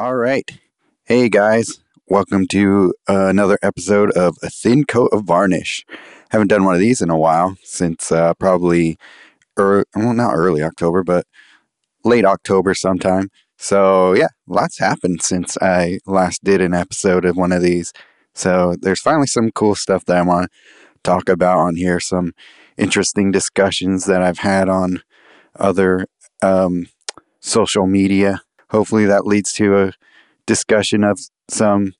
All right. Hey, guys. Welcome to another episode of A Thin Coat of Varnish. Haven't done one of these in a while, since probably late October sometime. So, yeah, lots happened since I last did an episode of one of these. So there's finally some cool stuff that I want to talk about on here. Some interesting discussions that I've had on other social media. Hopefully that leads to a discussion of some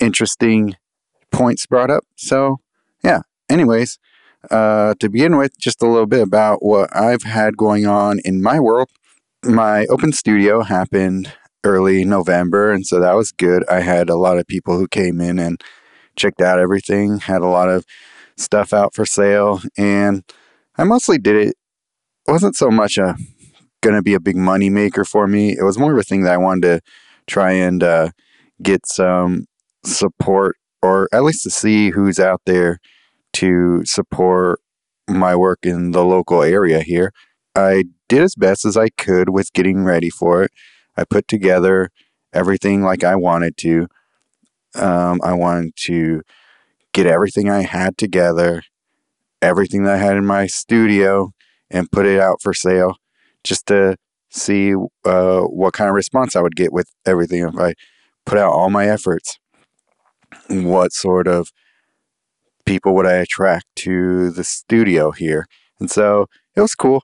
interesting points brought up. So, yeah. Anyways, to begin with, just a little bit about what I've had going on in my world. My open studio happened early November, and so that was good. I had a lot of people who came in and checked out everything, had a lot of stuff out for sale, and I mostly did it. It wasn't so much going to be a big money maker for me. It was more of a thing that I wanted to try and get some support, or at least to see who's out there to support my work in the local area here. I did as best as I could with getting ready for it. I put together everything like I wanted to. I wanted to get everything I had together, everything that I had in my studio, and put it out for sale, just to see what kind of response I would get with everything if I put out all my efforts. What sort of people would I attract to the studio here? And so it was cool.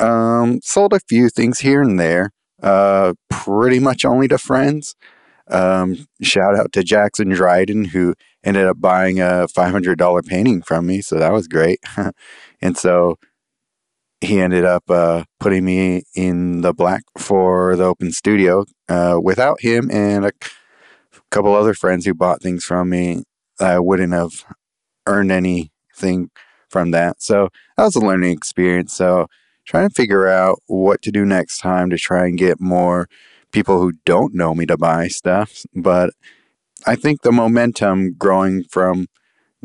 Sold a few things here and there, pretty much only to friends. Shout out to Jackson Dryden, who ended up buying a $500 painting from me, so that was great. And so he ended up putting me in the black for the open studio. Without him and a couple other friends who bought things from me, I wouldn't have earned anything from that. So that was a learning experience. So trying to figure out what to do next time to try and get more people who don't know me to buy stuff. But I think the momentum growing from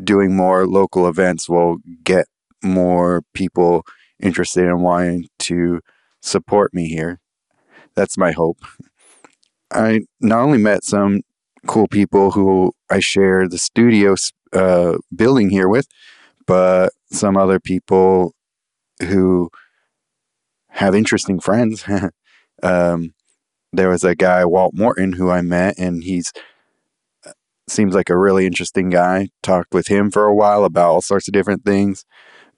doing more local events will get more people interested in wanting to support me here. That's my hope. I not only met some cool people who I share the studio building here with, but some other people who have interesting friends. There was a guy, Walt Morton, who I met, and he's seems like a really interesting guy. Talked with him for a while about all sorts of different things.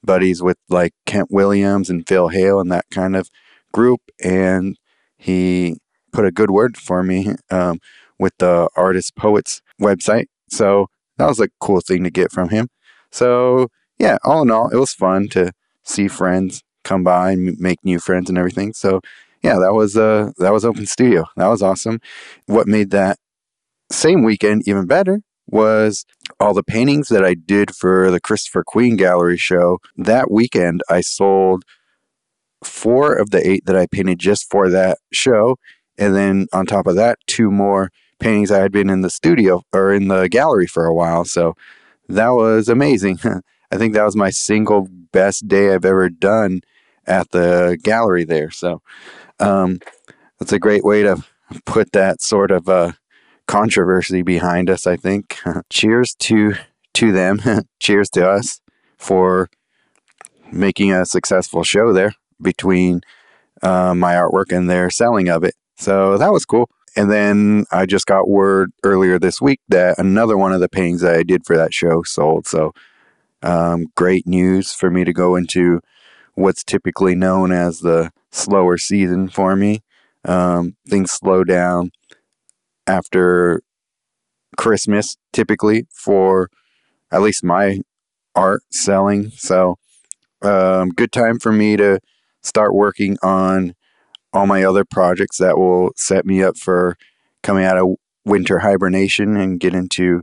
Buddies with like Kent Williams and Phil Hale and that kind of group, and he put a good word for me with the Artist Poets website, so that was a cool thing to get from him. So yeah, all in all, it was fun to see friends come by and make new friends and everything. So yeah, that was open studio. That was awesome. What made that same weekend even better was all the paintings that I did for the Christopher Queen gallery show. That weekend, I sold 4 of the 8 that I painted just for that show. And then on top of that, 2 more paintings I had been in the studio or in the gallery for a while. So that was amazing. I think that was my single best day I've ever done at the gallery there. So that's a great way to put that sort of controversy behind us, I think. Cheers to them. Cheers to us for making a successful show there between my artwork and their selling of it. So that was cool. And then I just got word earlier this week that another one of the paintings that I did for that show sold. So great news for me to go into what's typically known as the slower season for me. Things slow down after Christmas, typically, for at least my art selling. So good time for me to start working on all my other projects that will set me up for coming out of winter hibernation and get into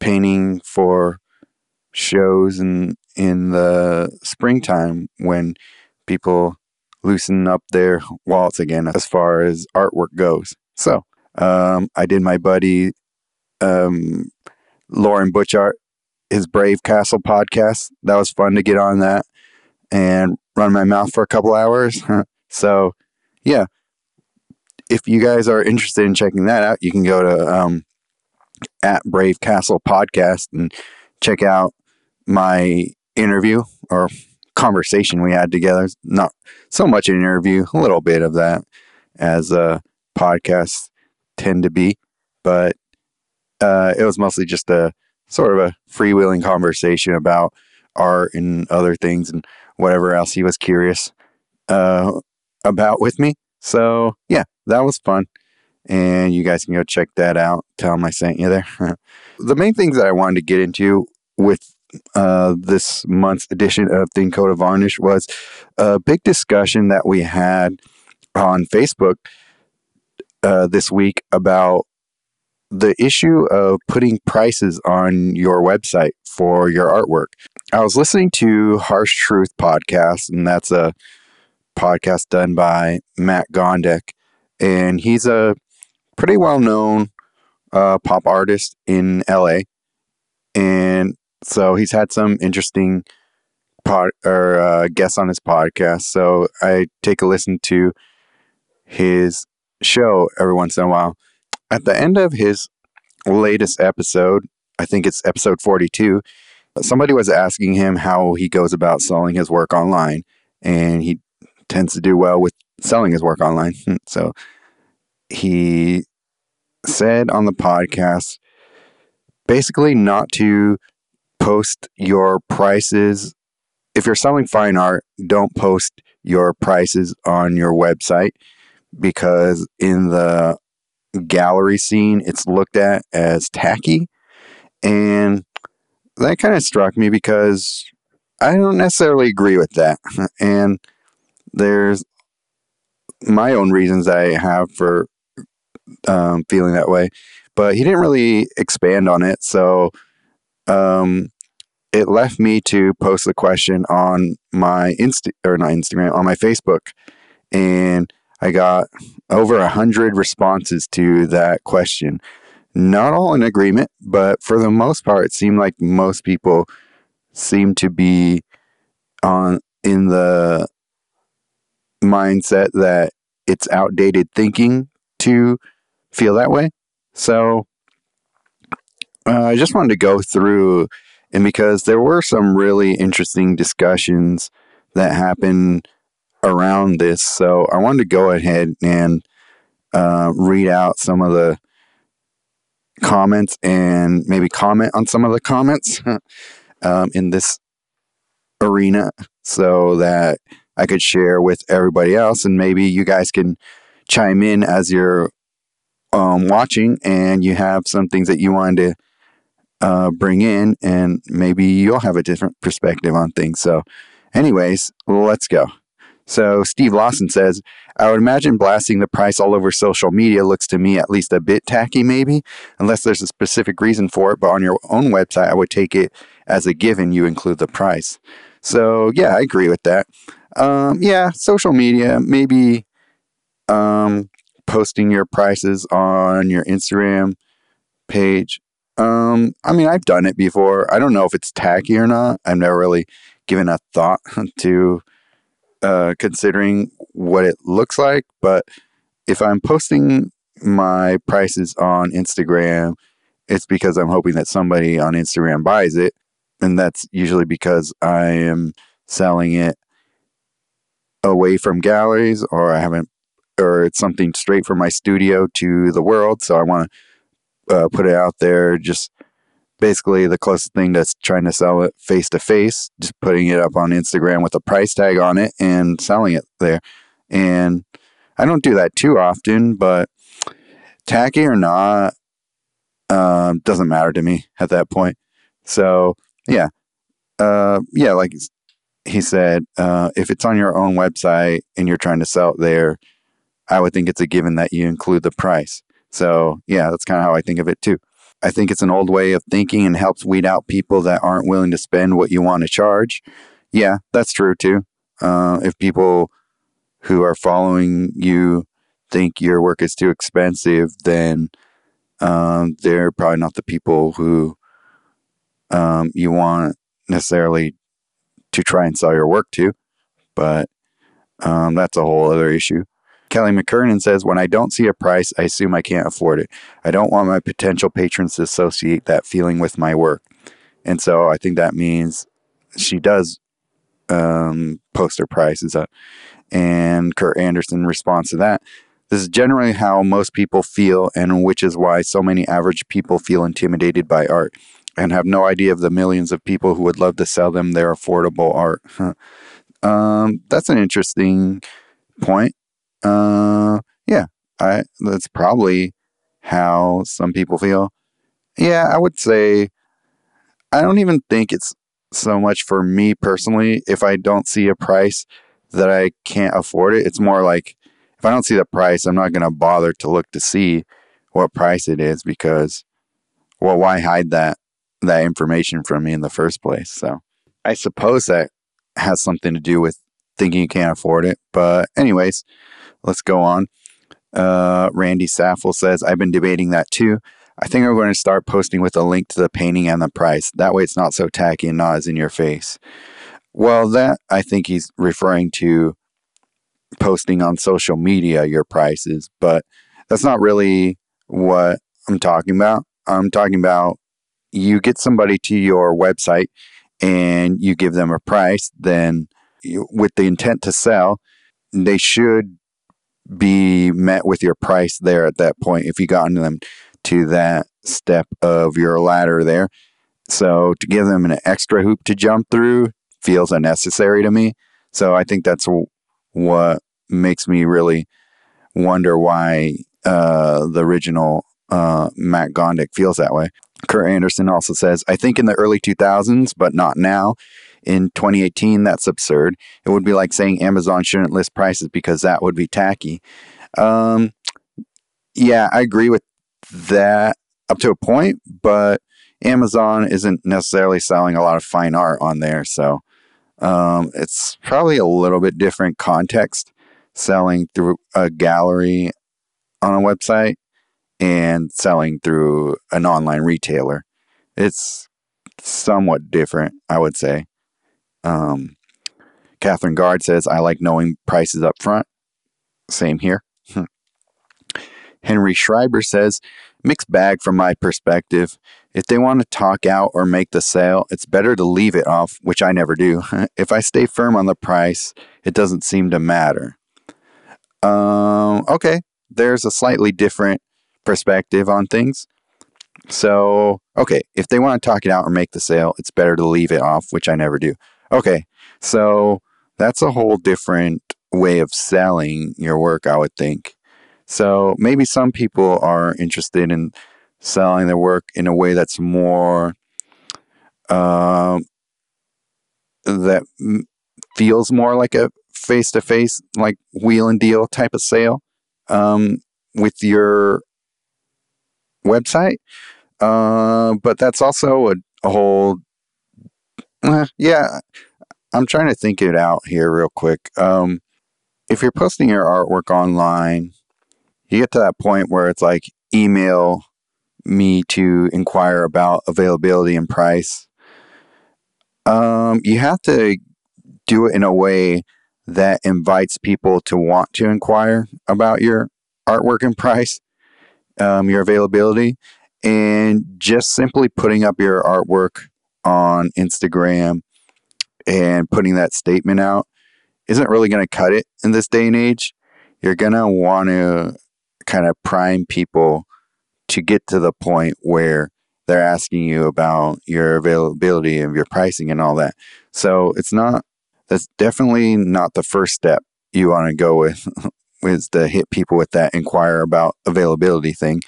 painting for shows in the springtime when people loosen up their wallets again as far as artwork goes. So I did my buddy Lauren Butchart, his Brave Castle podcast. That was fun to get on that and run my mouth for a couple hours. So yeah, if you guys are interested in checking that out, you can go to at Brave Castle Podcast and check out my interview or conversation we had together. Not so much an interview, a little bit of that, as podcasts tend to be, but it was mostly just a sort of a freewheeling conversation about art and other things and whatever else he was curious about with me. So yeah, that was fun. And you guys can go check that out. Tell them I sent you there. The main things that I wanted to get into with this month's edition of Thin Coat of Varnish was a big discussion that we had on Facebook this week about the issue of putting prices on your website for your artwork. I was listening to Harsh Truth Podcast, and that's a podcast done by Matt Gondek, and he's a pretty well-known pop artist in LA. And so he's had some interesting guests on his podcast. So I take a listen to his show every once in a while. At the end of his latest episode, I think it's episode 42, somebody was asking him how he goes about selling his work online. And he tends to do well with selling his work online. So he said on the podcast, basically not to post your prices. If you're selling fine art, don't post your prices on your website, because in the gallery scene, it's looked at as tacky. And that kind of struck me because I don't necessarily agree with that. And there's my own reasons I have for feeling that way, but he didn't really expand on it. So it left me to post the question on my on my Facebook, and I got over 100 responses to that question. Not all in agreement, but for the most part, it seemed like most people seem to be in the mindset that it's outdated thinking to feel that way. So I just wanted to go through, and because there were some really interesting discussions that happened around this, so I wanted to go ahead and read out some of the comments and maybe comment on some of the comments in this arena, so that I could share with everybody else, and maybe you guys can chime in as you're watching and you have some things that you wanted to bring in, and maybe you'll have a different perspective on things. So anyways, let's go. So Steve Lawson says, I would imagine blasting the price all over social media looks to me at least a bit tacky, maybe, unless there's a specific reason for it. But on your own website, I would take it as a given you include the price. So yeah, I agree with that. Yeah, social media, maybe posting your prices on your Instagram page. I mean, I've done it before. I don't know if it's tacky or not. I've never really given a thought to considering what it looks like. But if I'm posting my prices on Instagram, it's because I'm hoping that somebody on Instagram buys it. And that's usually because I am selling it away from galleries, or it's something straight from my studio to the world. So I want to put it out there. Just basically the closest thing that's trying to sell it face to face, just putting it up on Instagram with a price tag on it and selling it there. And I don't do that too often, but tacky or not, doesn't matter to me at that point. So yeah. Yeah. Like he said, if it's on your own website and you're trying to sell it there, I would think it's a given that you include the price. So yeah, that's kind of how I think of it too. I think it's an old way of thinking and helps weed out people that aren't willing to spend what you want to charge. Yeah, that's true too. If people who are following you think your work is too expensive, then they're probably not the people who you want necessarily to try and sell your work to. But that's a whole other issue. Kelly McKernan says, when I don't see a price, I assume I can't afford it. I don't want my potential patrons to associate that feeling with my work. And so I think that means she does post her prices up. And Kurt Anderson responds to that. This is generally how most people feel, and which is why so many average people feel intimidated by art and have no idea of the millions of people who would love to sell them their affordable art. That's an interesting point. That's probably how some people feel. Yeah, I would say I don't even think it's so much for me personally. If I don't see a price that I can't afford it, it's more like if I don't see the price, I'm not going to bother to look to see what price it is because, well, why hide that information from me in the first place? So I suppose that has something to do with thinking you can't afford it. But anyways, let's go on. Randy Saffel says, I've been debating that too. I think I'm going to start posting with a link to the painting and the price. That way it's not so tacky and not as in your face. Well, that I think he's referring to posting on social media your prices, but that's not really what I'm talking about. I'm talking about you get somebody to your website and you give them a price, then with the intent to sell, they should be met with your price there at that point if you gotten them to that step of your ladder there. So to give them an extra hoop to jump through feels unnecessary to me. So I think that's what makes me really wonder why the original Matt Gondek feels that way. Kurt Anderson also says, I think in the early 2000s, but not now. In 2018, that's absurd. It would be like saying Amazon shouldn't list prices because that would be tacky. Yeah, I agree with that up to a point, but Amazon isn't necessarily selling a lot of fine art on there. So it's probably a little bit different context selling through a gallery on a website and selling through an online retailer. It's somewhat different, I would say. Catherine Guard says, I like knowing prices up front. Same here. Henry Schreiber says, mixed bag from my perspective. If they want to talk out or make the sale, it's better to leave it off, which I never do. If I stay firm on the price, it doesn't seem to matter. Okay, there's a slightly different perspective on things. So, okay, if they want to talk it out or make the sale, it's better to leave it off, which I never do. Okay, so that's a whole different way of selling your work, I would think. So maybe some people are interested in selling their work in a way that's more, that feels more like a face-to-face, like wheel and deal type of sale with your website. But that's also a whole, yeah, I'm trying to think it out here real quick. If you're posting your artwork online, you get to that point where it's like, email me to inquire about availability and price. You have to do it in a way that invites people to want to inquire about your artwork and price, your availability, and just simply putting up your artwork on Instagram and putting that statement out isn't really going to cut it in this day and age. You're going to want to kind of prime people to get to the point where they're asking you about your availability and your pricing and all that. So that's definitely not the first step you want to go with, is to hit people with that inquire about availability thing.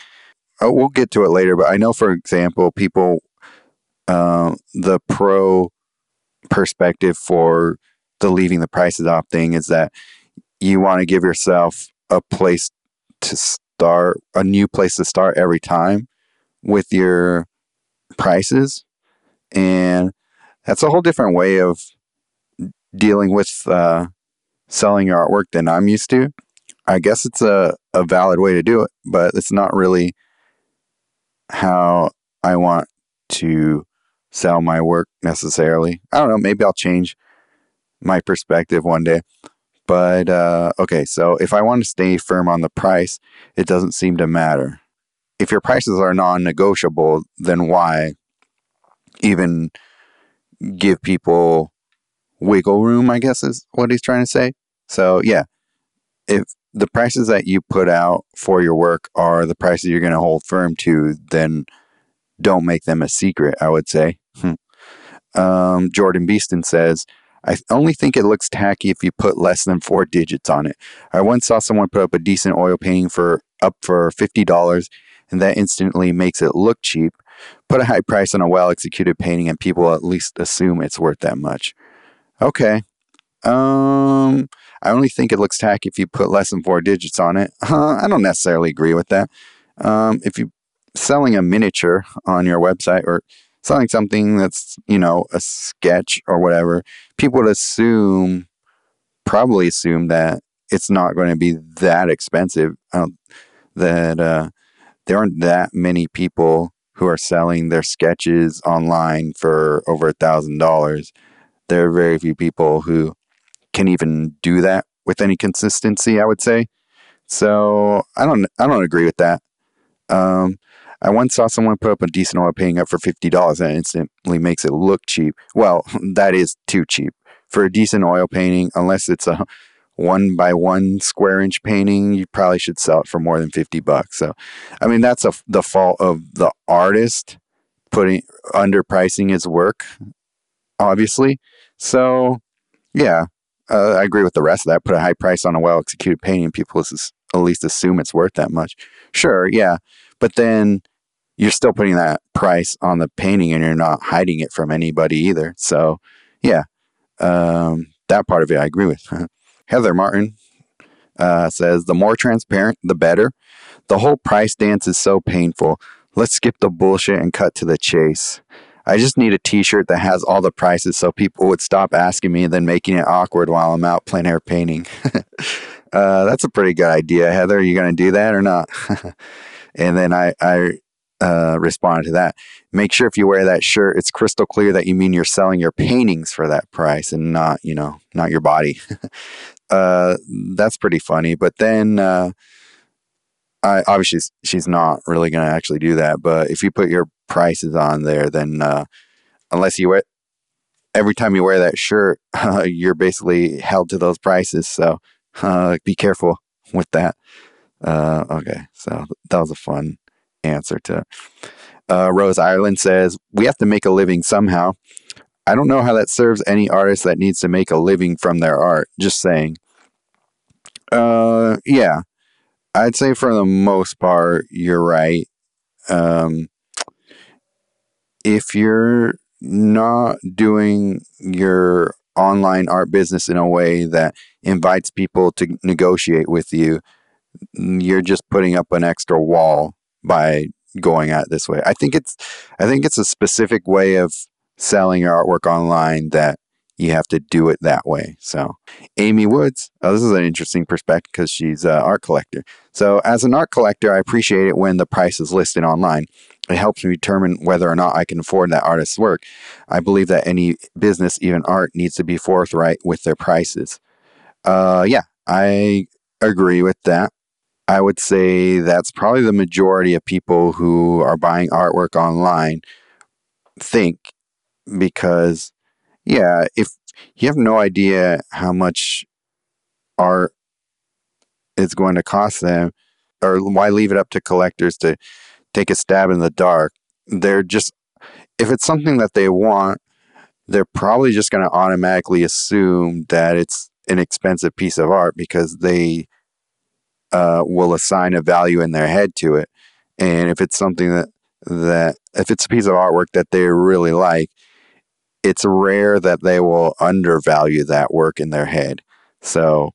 Oh, we'll get to it later, but I know, for example, people, the pro perspective for the leaving the prices off thing is that you want to give yourself a place to start, a new place to start every time with your prices. And that's a whole different way of dealing with selling your artwork than I'm used to. I guess it's a valid way to do it, but it's not really how I want to sell my work necessarily. I don't know, maybe I'll change my perspective one day. But, okay, so if I want to stay firm on the price, it doesn't seem to matter. If your prices are non-negotiable, then why even give people wiggle room, I guess is what he's trying to say. So, yeah, if the prices that you put out for your work are the prices you're going to hold firm to, then don't make them a secret, I would say. Jordan Beeston says, I only think it looks tacky if you put less than 4 digits on it. I once saw someone put up a decent oil painting for $50, and that instantly makes it look cheap. Put a high price on a well-executed painting, and people at least assume it's worth that much. Okay. I only think it looks tacky if you put less than 4 digits on it. I don't necessarily agree with that. If you're selling a miniature on your website or selling something that's, you know, a sketch or whatever, people would probably assume that it's not going to be that expensive. There aren't that many people who are selling their sketches online for over $1,000. There are very few people who can even do that with any consistency, I would say. So I don't agree with that. I once saw someone put up a decent oil painting up for $50, and it instantly makes it look cheap. Well, that is too cheap. For a decent oil painting, unless it's a 1 by 1 square inch painting, you probably should sell it for more than $50. So, I mean, that's the fault of the artist putting underpricing his work, obviously. So, yeah, I agree with the rest of that. Put a high price on a well-executed painting, people at least assume it's worth that much. Sure, yeah. But then you're still putting that price on the painting and you're not hiding it from anybody either. So, yeah, that part of it I agree with. Heather Martin says, the more transparent, the better. The whole price dance is so painful. Let's skip the bullshit and cut to the chase. I just need a t-shirt that has all the prices so people would stop asking me and then making it awkward while I'm out plein air painting. That's a pretty good idea, Heather. Are you going to do that or not? And then I responded to that. Make sure if you wear that shirt, it's crystal clear that you mean you're selling your paintings for that price and not, you know, not your body. That's pretty funny. But then obviously she's not really going to actually do that. But if you put your prices on there, then unless you wear every time you wear that shirt, you're basically held to those prices. So be careful with that. Okay, so that was a fun answer to it. Rose Ireland says, we have to make a living somehow. I don't know how that serves any artist that needs to make a living from their art. Just saying. Yeah, I'd say for the most part, you're right. If you're not doing your online art business in a way that invites people to negotiate with you, you're just putting up an extra wall by going at it this way. I think it's a specific way of selling your artwork online that you have to do it that way. So Amy Woods, this is an interesting perspective because she's an art collector. So as an art collector, I appreciate it when the price is listed online. It helps me determine whether or not I can afford that artist's work. I believe that any business, even art, needs to be forthright with their prices. Yeah, I agree with that. I would say that's probably the majority of people who are buying artwork online think, because, yeah, if you have no idea how much art it's going to cost them, or why leave it up to collectors to take a stab in the dark? If it's something that they want, they're probably just going to automatically assume that it's an expensive piece of art because they will assign a value in their head to it. And if it's something that if it's a piece of artwork that they really like, it's rare that they will undervalue that work in their head. So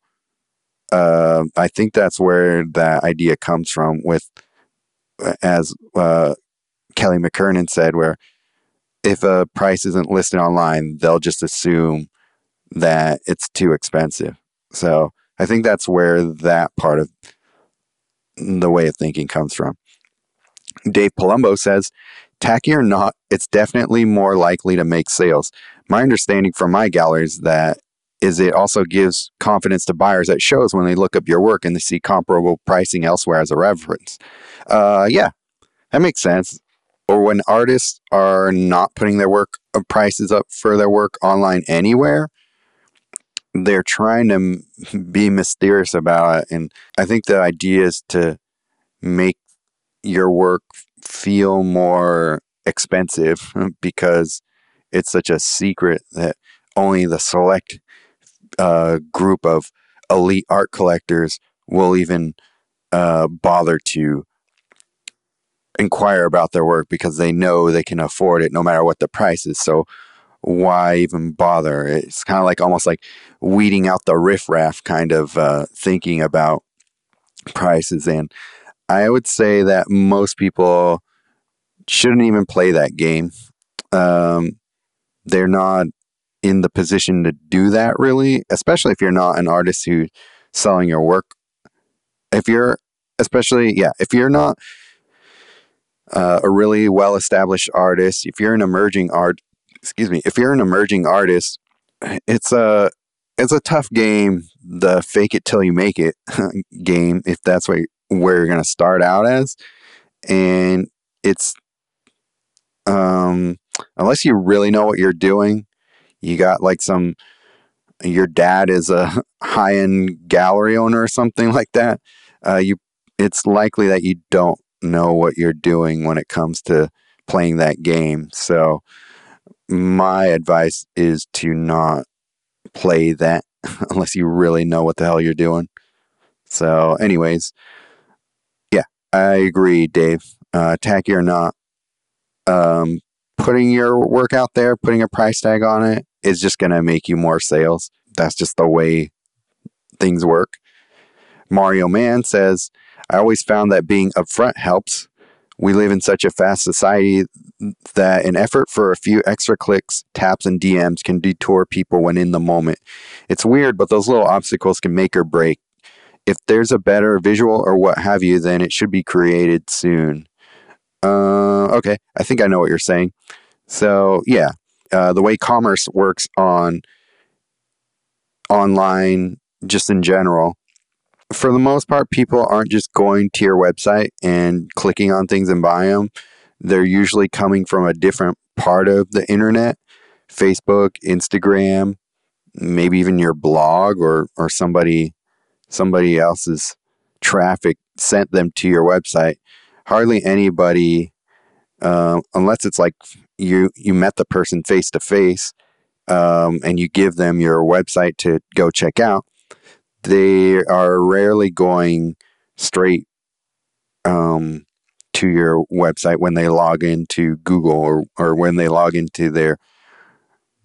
I think that's where that idea comes from with, as Kelly McKernan said, where if a price isn't listed online, they'll just assume that it's too expensive. So I think that's where that part of the way of thinking comes from. Dave Palumbo says, tacky or not, it's definitely more likely to make sales. My understanding from my galleries that is it also gives confidence to buyers that shows when they look up your work and they see comparable pricing elsewhere as a reference. Yeah, that makes sense. Or when artists are not putting their work prices up for their work online anywhere, they're trying to be mysterious about it. And I think the idea is to make your work feel more expensive because it's such a secret that only the select group of elite art collectors will even bother to inquire about their work because they know they can afford it no matter what the price is. So why even bother? It's kind of like almost like weeding out the riffraff kind of thinking about prices. And I would say that most people shouldn't even play that game. They're not in the position to do that really, especially if you're not an artist who's selling your work. If you're not a really well-established artist, if you're an emerging artist, it's a tough game, the fake it till you make it game, if that's where you're going to start out as. And it's, unless you really know what you're doing, you got like your dad is a high-end gallery owner or something like that. It's likely that you don't know what you're doing when it comes to playing that game. So my advice is to not play that unless you really know what the hell you're doing. So anyways, yeah, I agree, Dave. Tacky or not, putting your work out there, putting a price tag on it is just going to make you more sales. That's just the way things work. Mario Man says, I always found that being upfront helps. We live in such a fast society that an effort for a few extra clicks, taps, and DMs can detour people when in the moment. It's weird, but those little obstacles can make or break. If there's a better visual or what have you, then it should be created soon. Okay, I think I know what you're saying. So, yeah, the way commerce works online, just in general, for the most part, people aren't just going to your website and clicking on things and buy them. They're usually coming from a different part of the internet, Facebook, Instagram, maybe even your blog or somebody else's traffic sent them to your website. Hardly anybody, unless it's like you met the person face to face, and you give them your website to go check out, they are rarely going straight to your website when they log into Google or when they log into their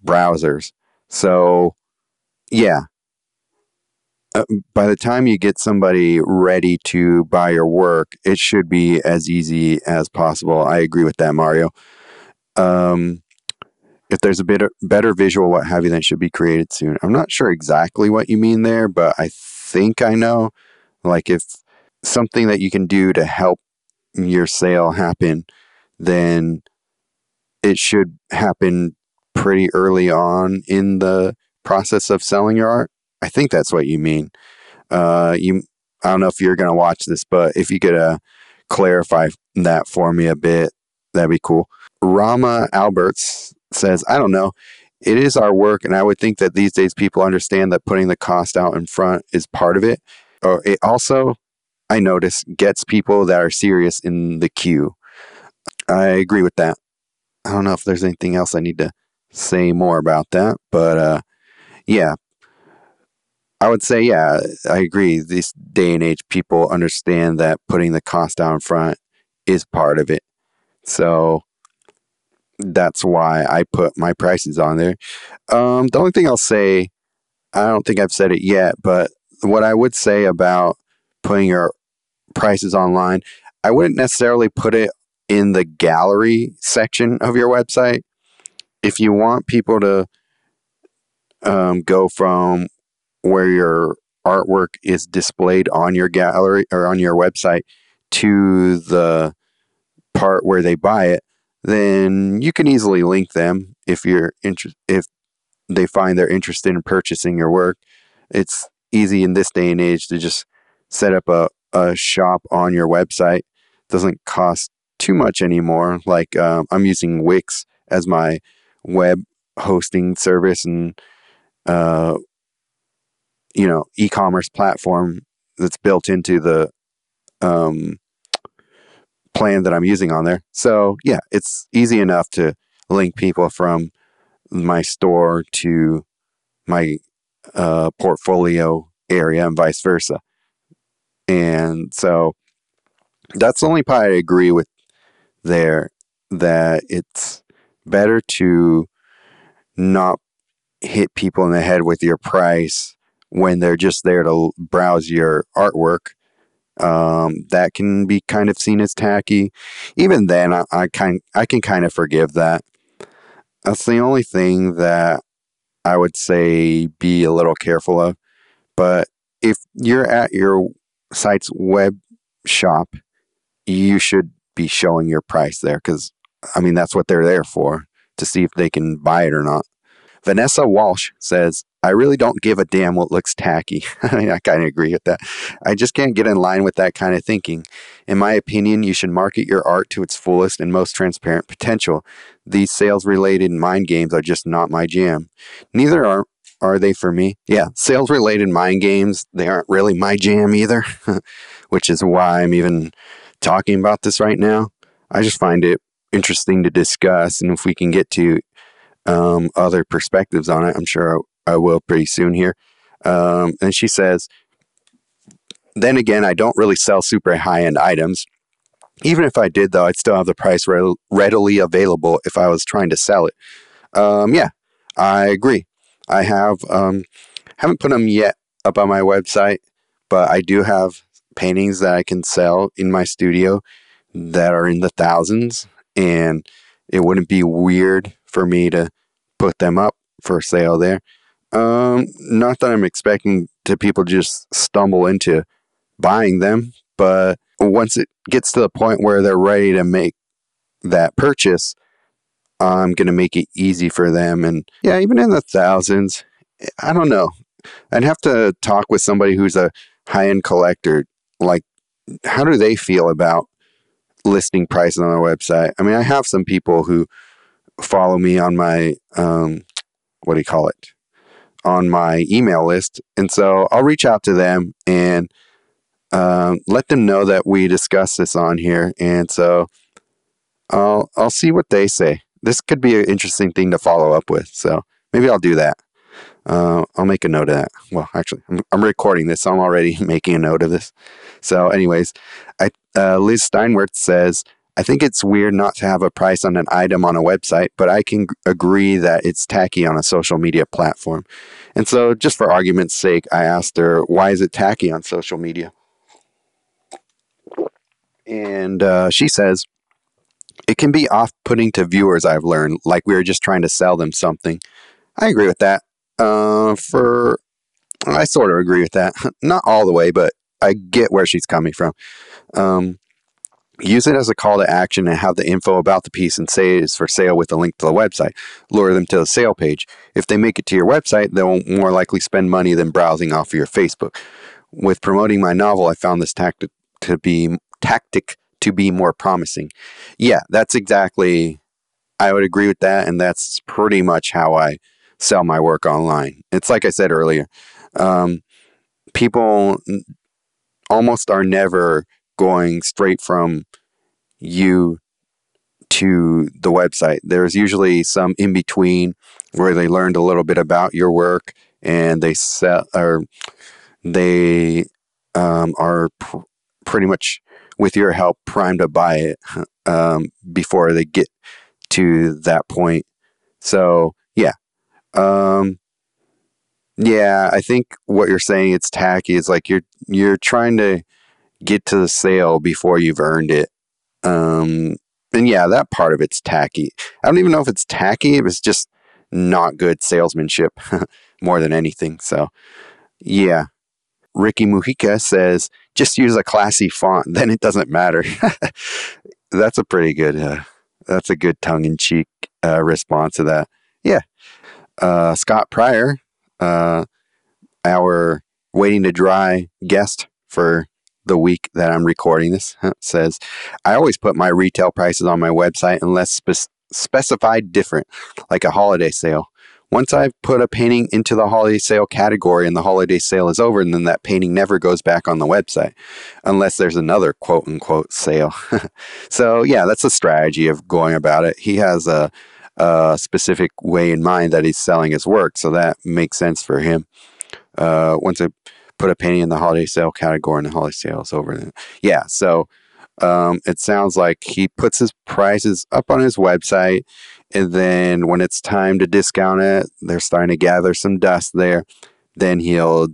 browsers. So, yeah. By the time you get somebody ready to buy your work, it should be as easy as possible. I agree with that, Mario. If there's a better visual, what have you, then it should be created soon. I'm not sure exactly what you mean there, but I think I know. Like if something that you can do to help your sale happen, then it should happen pretty early on in the process of selling your art. I think that's what you mean. I don't know if you're going to watch this, but if you could clarify that for me a bit, that'd be cool. Rama Alberts says, I don't know. It is our work, and I would think that these days people understand that putting the cost out in front is part of it. Or it also, I notice, gets people that are serious in the queue. I agree with that. I don't know if there's anything else I need to say more about that, but yeah. I would say, yeah, I agree. This day and age, people understand that putting the cost out in front is part of it. So that's why I put my prices on there. The only thing I'll say, I don't think I've said it yet, but what I would say about putting your prices online, I wouldn't necessarily put it in the gallery section of your website. If you want people to go from where your artwork is displayed on your gallery or on your website to the part where they buy it, then you can easily link them if you're inter- if they find they're interested in purchasing your work. It's easy in this day and age to just set up a shop on your website. It doesn't cost too much anymore. Like I'm using Wix as my web hosting service and e-commerce platform that's built into the plan that I'm using on there. So yeah, it's easy enough to link people from my store to my portfolio area and vice versa. And so that's the only part I agree with there, that it's better to not hit people in the head with your price when they're just there to browse your artwork. That can be kind of seen as tacky. Even then, I can kind of forgive that. That's the only thing that I would say be a little careful of. But if you're at your site's web shop, you should be showing your price there, because I mean, that's what they're there for, to see if they can buy it or not. Vanessa Walsh says, I really don't give a damn what looks tacky. I mean, I kind of agree with that. I just can't get in line with that kind of thinking. In my opinion, you should market your art to its fullest and most transparent potential. These sales-related mind games are just not my jam. Neither are they for me. Yeah, sales-related mind games, they aren't really my jam either, which is why I'm even talking about this right now. I just find it interesting to discuss, and if we can get to other perspectives on it, I'm sure I will pretty soon here. And she says, then again, I don't really sell super high-end items. Even if I did, though, I'd still have the price readily available if I was trying to sell it. Yeah, I agree. I have haven't put them yet up on my website, but I do have paintings that I can sell in my studio that are in the thousands, and it wouldn't be weird for me to put them up for sale there. Not that I'm expecting to people just stumble into buying them, but once it gets to the point where they're ready to make that purchase, I'm going to make it easy for them. And yeah, even in the thousands, I don't know. I'd have to talk with somebody who's a high-end collector. Like, how do they feel about listing prices on their website? I mean, I have some people who follow me on my, on my email list. And so I'll reach out to them and let them know that we discussed this on here. And so I'll see what they say. This could be an interesting thing to follow up with. So maybe I'll do that. I'll make a note of that. Well, actually, I'm recording this, so I'm already making a note of this. So anyways, Liz Steinworth says, I think it's weird not to have a price on an item on a website, but I can agree that it's tacky on a social media platform. And so just for argument's sake, I asked her, why is it tacky on social media? And she says, it can be off-putting to viewers, I've learned, like we were just trying to sell them something. I agree with that. I sort of agree with that. Not all the way, but I get where she's coming from. Use it as a call to action and have the info about the piece and say it is for sale with a link to the website. Lure them to the sale page. If they make it to your website, they'll more likely spend money than browsing off of your Facebook. With promoting my novel, I found this tactic to be more promising. Yeah, that's exactly, I would agree with that, and that's pretty much how I sell my work online. It's like I said earlier, people almost are never going straight from you to the website. There's usually some in between where they learned a little bit about your work and they sell, or they are pretty much with your help primed to buy it before they get to that point. So yeah. Yeah, I think what you're saying, it's tacky. It's like you're trying to get to the sale before you've earned it. And yeah, that part of it's tacky. I don't even know if it's tacky. It was just not good salesmanship more than anything. So yeah. Ricky Mujica says, just use a classy font. Then it doesn't matter. That's a good tongue in cheek response to that. Yeah. Scott Pryor, our waiting to dry guest for the week that I'm recording this, says, I always put my retail prices on my website unless specified different, like a holiday sale. Once I've put a painting into the holiday sale category and the holiday sale is over, and then that painting never goes back on the website unless there's another quote unquote sale. So yeah, that's a strategy of going about it. He has a specific way in mind that he's selling his work. So that makes sense for him. Once I put a painting in the holiday sale category and the holiday sale is over. Then, yeah. So it sounds like he puts his prices up on his website, and then when it's time to discount it, they're starting to gather some dust there. Then he'll,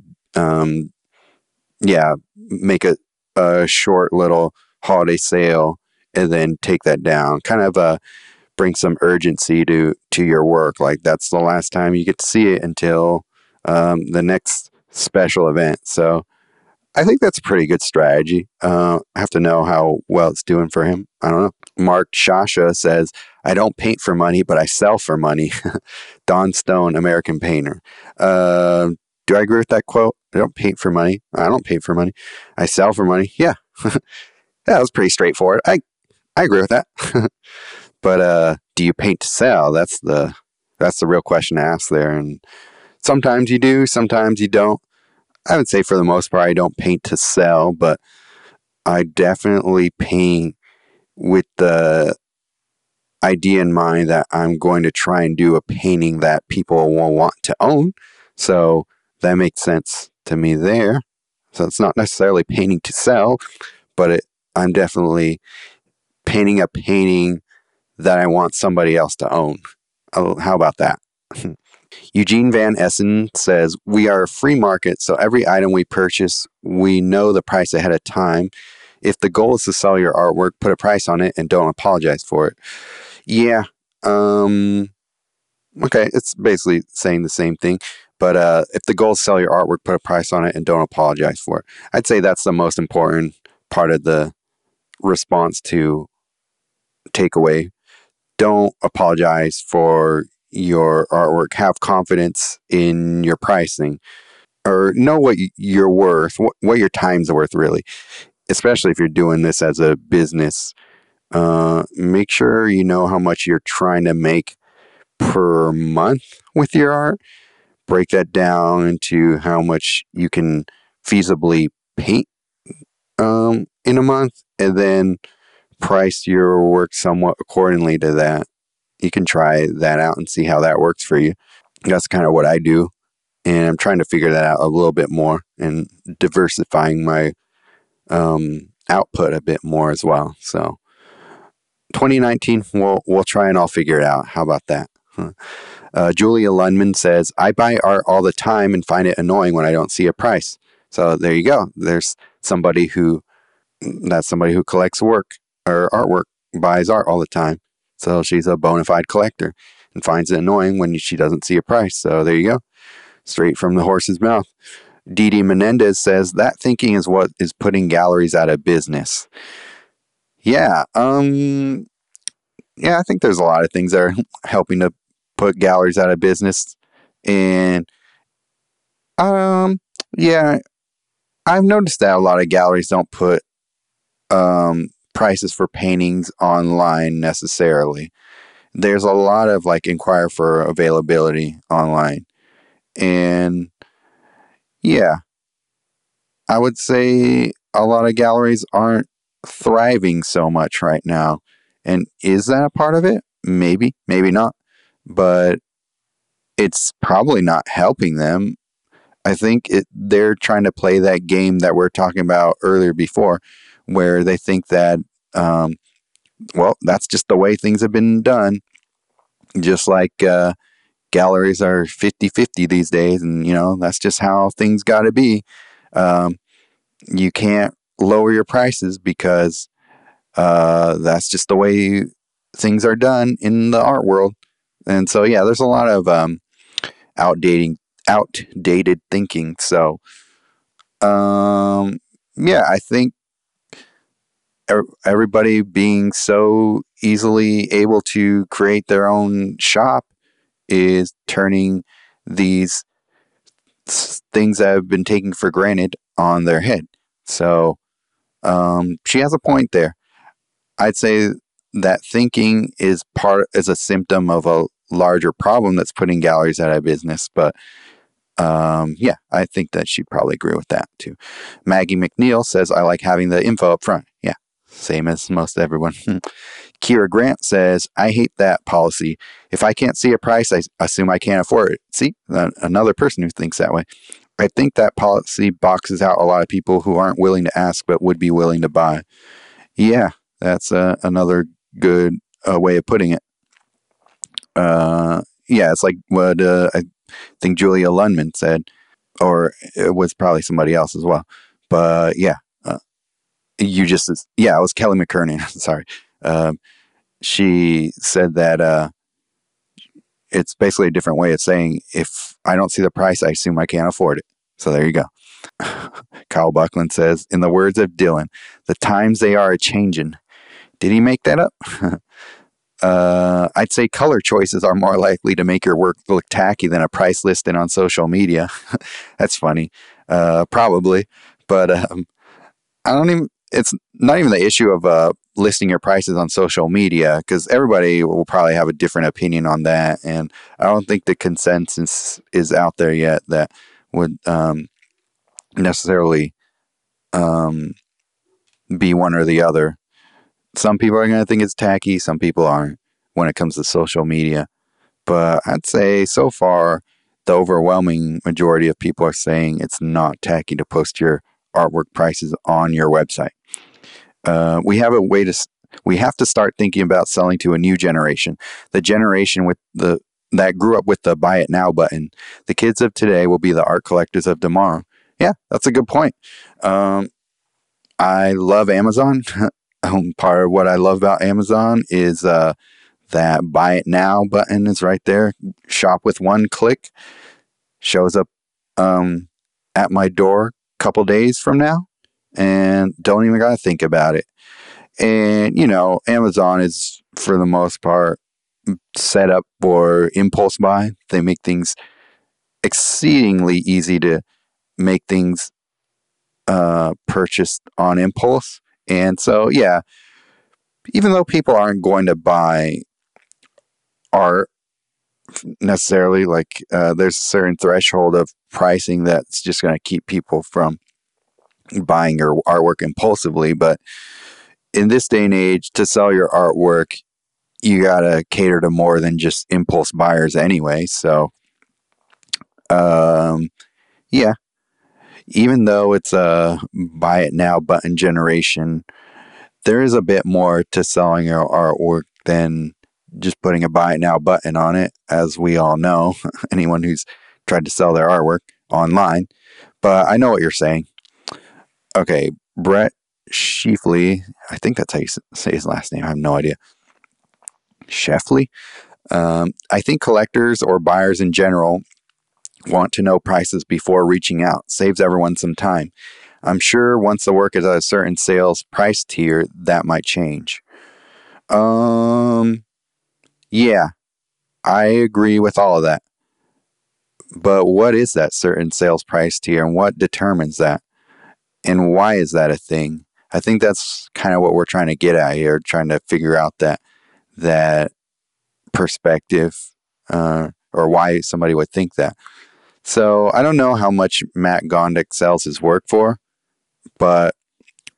make a short little holiday sale and then take that down. Kind of bring some urgency to your work. Like that's the last time you get to see it until the next special event. So I think that's a pretty good strategy. I have to know how well it's doing for him. I don't know. Mark Shasha says, I don't paint for money, but I sell for money. Don Stone, American painter. Do I agree with that quote? I don't paint for money. I don't pay for money. I sell for money. Yeah. That was pretty straightforward. I agree with that. But do you paint to sell? That's the real question to ask there. And sometimes you do, sometimes you don't. I would say for the most part, I don't paint to sell, but I definitely paint with the idea in mind that I'm going to try and do a painting that people will want to own. So that makes sense to me there. So it's not necessarily painting to sell, but I'm definitely painting a painting that I want somebody else to own. Oh, how about that? Eugene Van Essen says, we are a free market, so every item we purchase, we know the price ahead of time. If the goal is to sell your artwork, put a price on it and don't apologize for it. Yeah. Okay, it's basically saying the same thing. But if the goal is to sell your artwork, put a price on it and don't apologize for it. I'd say that's the most important part of the response to takeaway. Don't apologize for your artwork. Have confidence in your pricing, or know what you're worth, what your time's worth, really, especially if you're doing this as a business. Make sure you know how much you're trying to make per month with your art. Break that down into how much you can feasibly paint in a month, and then price your work somewhat accordingly to that. You can try that out and see how that works for you. That's kind of what I do. And I'm trying to figure that out a little bit more and diversifying my output a bit more as well. So 2019, we'll try and I'll figure it out. How about that? Huh. Julia Lundman says, I buy art all the time and find it annoying when I don't see a price. So there you go. There's somebody who collects work or artwork, buys art all the time. So she's a bona fide collector and finds it annoying when she doesn't see a price. So there you go. Straight from the horse's mouth. Didi Menendez says, that thinking is what is putting galleries out of business. Yeah. I think there's a lot of things that are helping to put galleries out of business. And, I've noticed that a lot of galleries don't put, prices for paintings online necessarily. There's a lot of inquire for availability online. And yeah, I would say a lot of galleries aren't thriving so much right now. And is that a part of it? Maybe, maybe not. But it's probably not helping them. I think they're trying to play that game that we're talking about earlier before, where they think that, that's just the way things have been done. Just like galleries are 50-50 these days, and, that's just how things got to be. You can't lower your prices because that's just the way things are done in the art world. And so, yeah, there's a lot of outdated thinking. So, I think everybody being so easily able to create their own shop is turning these things that have been taken for granted on their head. So she has a point there. I'd say that thinking is a symptom of a larger problem that's putting galleries out of business. But yeah, I think that she'd probably agree with that too. Maggie McNeil says, I like having the info up front. Yeah, same as most everyone. Kira Grant says, I hate that policy. If I can't see a price, I assume I can't afford it. See, another person who thinks that way. I think that policy boxes out a lot of people who aren't willing to ask but would be willing to buy. Yeah, that's another good way of putting it. Yeah, it's like what I think Julia Lundman said, or it was probably somebody else as well. But yeah, it was Kelly McKernan. Sorry. She said that it's basically a different way of saying, if I don't see the price, I assume I can't afford it. So there you go. Kyle Buckland says, in the words of Dylan, the times they are a-changin'. Did he make that up? I'd say color choices are more likely to make your work look tacky than a price listing on social media. That's funny. Probably. But it's not even the issue of listing your prices on social media, because everybody will probably have a different opinion on that. And I don't think the consensus is out there yet that would necessarily be one or the other. Some people are going to think it's tacky. Some people aren't when it comes to social media. But I'd say so far, the overwhelming majority of people are saying it's not tacky to post your artwork prices on your website. We have to start thinking about selling to a new generation, the generation that grew up with the buy it now button. The kids of today will be the art collectors of tomorrow. Yeah, that's a good point. I love Amazon. Part of what I love about Amazon is that buy it now button is right there. Shop with one click shows up at my door a couple days from now, and don't even gotta think about it. And Amazon is for the most part set up for impulse buy. They make things exceedingly easy to make things purchased on impulse. And so, yeah, even though people aren't going to buy art necessarily, like there's a certain threshold of pricing that's just going to keep people from buying your artwork impulsively. But in this day and age, to sell your artwork, you got to cater to more than just impulse buyers anyway. So, yeah. Even though it's a buy it now button generation, there is a bit more to selling your artwork than just putting a buy it now button on it, as we all know, anyone who's tried to sell their artwork online. But I know what you're saying. Okay, Brett Sheffley, I think that's how you say his last name. I have no idea. Sheffley? I think collectors or buyers in general want to know prices before reaching out. Saves everyone some time. I'm sure once the work is at a certain sales price tier, that might change. Yeah, I agree with all of that. But what is that certain sales price tier, and what determines that? And why is that a thing? I think that's kind of what we're trying to get at here, trying to figure out that perspective, or why somebody would think that. So I don't know how much Matt Gondek sells his work for, but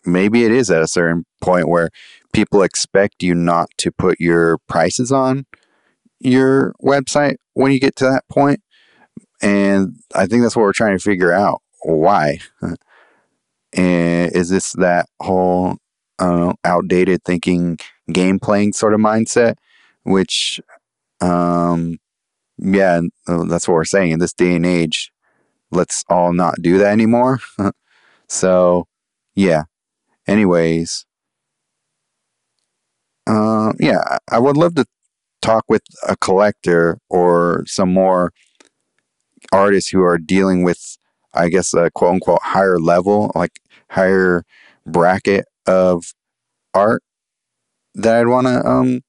maybe it is at a certain point where people expect you not to put your prices on your website when you get to that point. And I think that's what we're trying to figure out. Why? And is this that whole outdated thinking, game playing sort of mindset, which... yeah, that's what we're saying. In this day and age, let's all not do that anymore. So, yeah. Anyways, yeah, I would love to talk with a collector or some more artists who are dealing with, I guess, a quote-unquote higher level, like higher bracket of art that I'd want to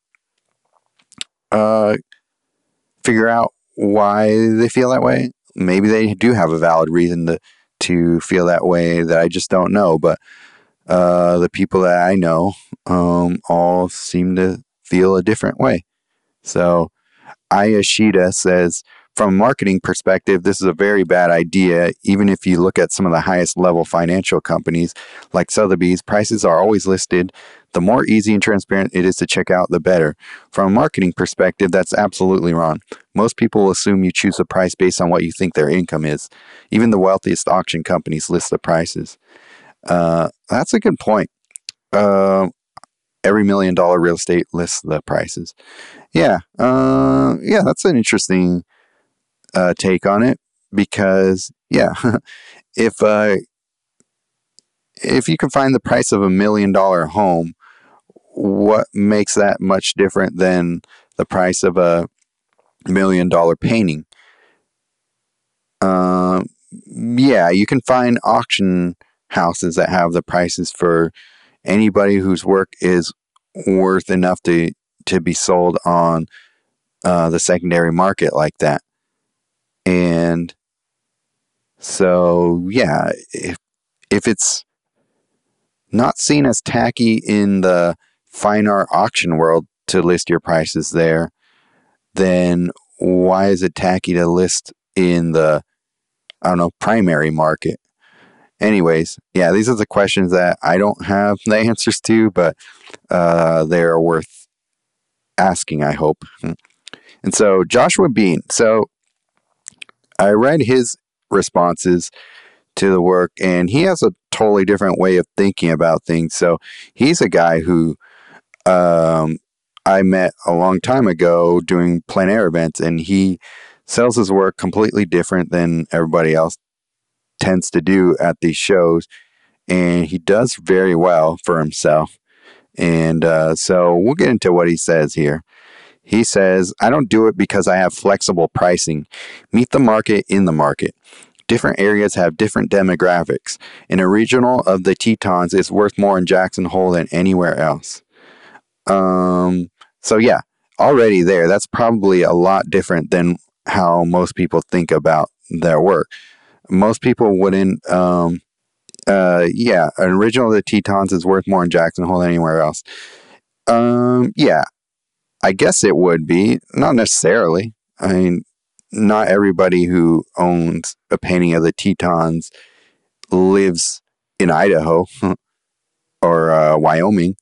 figure out why they feel that way. Maybe they do have a valid reason to feel that way that I just don't know. But the people that I know all seem to feel a different way. So Ayashita says, from a marketing perspective, this is a very bad idea. Even if you look at some of the highest level financial companies like Sotheby's, prices are always listed. The more easy and transparent it is to check out, the better. From a marketing perspective, that's absolutely wrong. Most people will assume you choose a price based on what you think their income is. Even the wealthiest auction companies list the prices. That's a good point. Every $1 million real estate lists the prices. Yeah, that's an interesting take on it, because if you can find the price of $1 million home, what makes that much different than the price of $1 million painting? You can find auction houses that have the prices for anybody whose work is worth enough to be sold on the secondary market like that. And so, yeah, if it's not seen as tacky in the fine art auction world to list your prices there, then why is it tacky to list in the, primary market? Anyways, yeah, these are the questions that I don't have the answers to, but they're worth asking, I hope. And so Joshua Bean, I read his responses to the work, and he has a totally different way of thinking about things. So he's a guy who I met a long time ago doing plein air events, and he sells his work completely different than everybody else tends to do at these shows. And he does very well for himself. And so we'll get into what he says here. He says, I don't do it because I have flexible pricing. Meet the market in the market. Different areas have different demographics. In a regional of the Tetons, it's worth more in Jackson Hole than anywhere else. Already there, that's probably a lot different than how most people think about their work. Most people wouldn't, an original of the Tetons is worth more in Jackson Hole than anywhere else. I guess it would be. Not necessarily. I mean, not everybody who owns a painting of the Tetons lives in Idaho or Wyoming.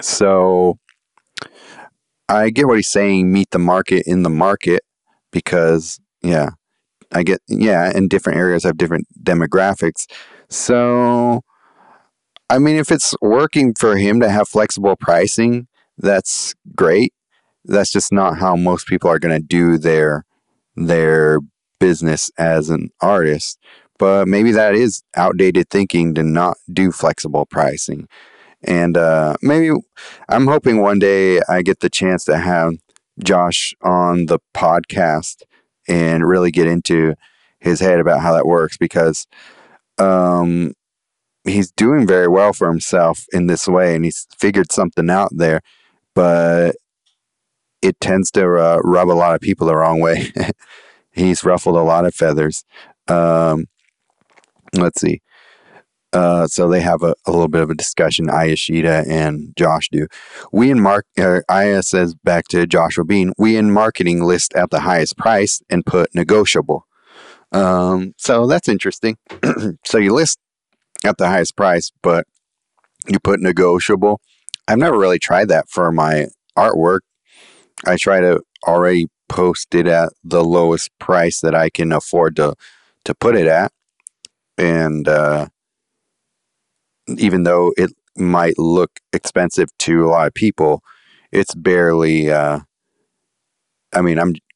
So I get what he's saying, meet the market in the market, because, and different areas have different demographics. So, I mean, if it's working for him to have flexible pricing, that's great. That's just not how most people are going to do their business as an artist. But maybe that is outdated thinking to not do flexible pricing. And maybe I'm hoping one day I get the chance to have Josh on the podcast and really get into his head about how that works, because he's doing very well for himself in this way, and he's figured something out there. But it tends to rub a lot of people the wrong way. He's ruffled a lot of feathers. Let's see. So they have a little bit of a discussion, Ayashita and Josh do. Aya says back to Joshua Bean, we in marketing list at the highest price and put negotiable. So that's interesting. So you list at the highest price, but you put negotiable. I've never really tried that for my artwork. I try to already post it at the lowest price that I can afford to put it at. And even though it might look expensive to a lot of people, it's barely, I'm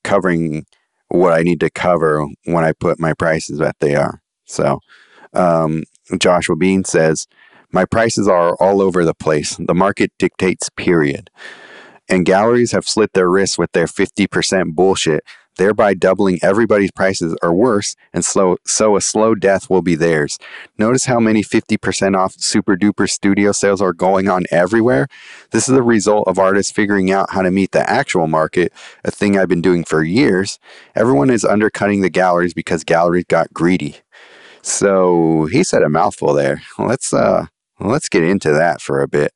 covering what I need to cover when I put my prices that they are. So, Joshua Bean says, my prices are all over the place. The market dictates, period. And galleries have slit their wrists with their 50% bullshit. thereby doubling everybody's prices or worse, and so a slow death will be theirs. Notice how many 50% off super duper studio sales are going on everywhere? This is the result of artists figuring out how to meet the actual market, a thing I've been doing for years. Everyone is undercutting the galleries because galleries got greedy. So he said a mouthful there. Let's get into that for a bit.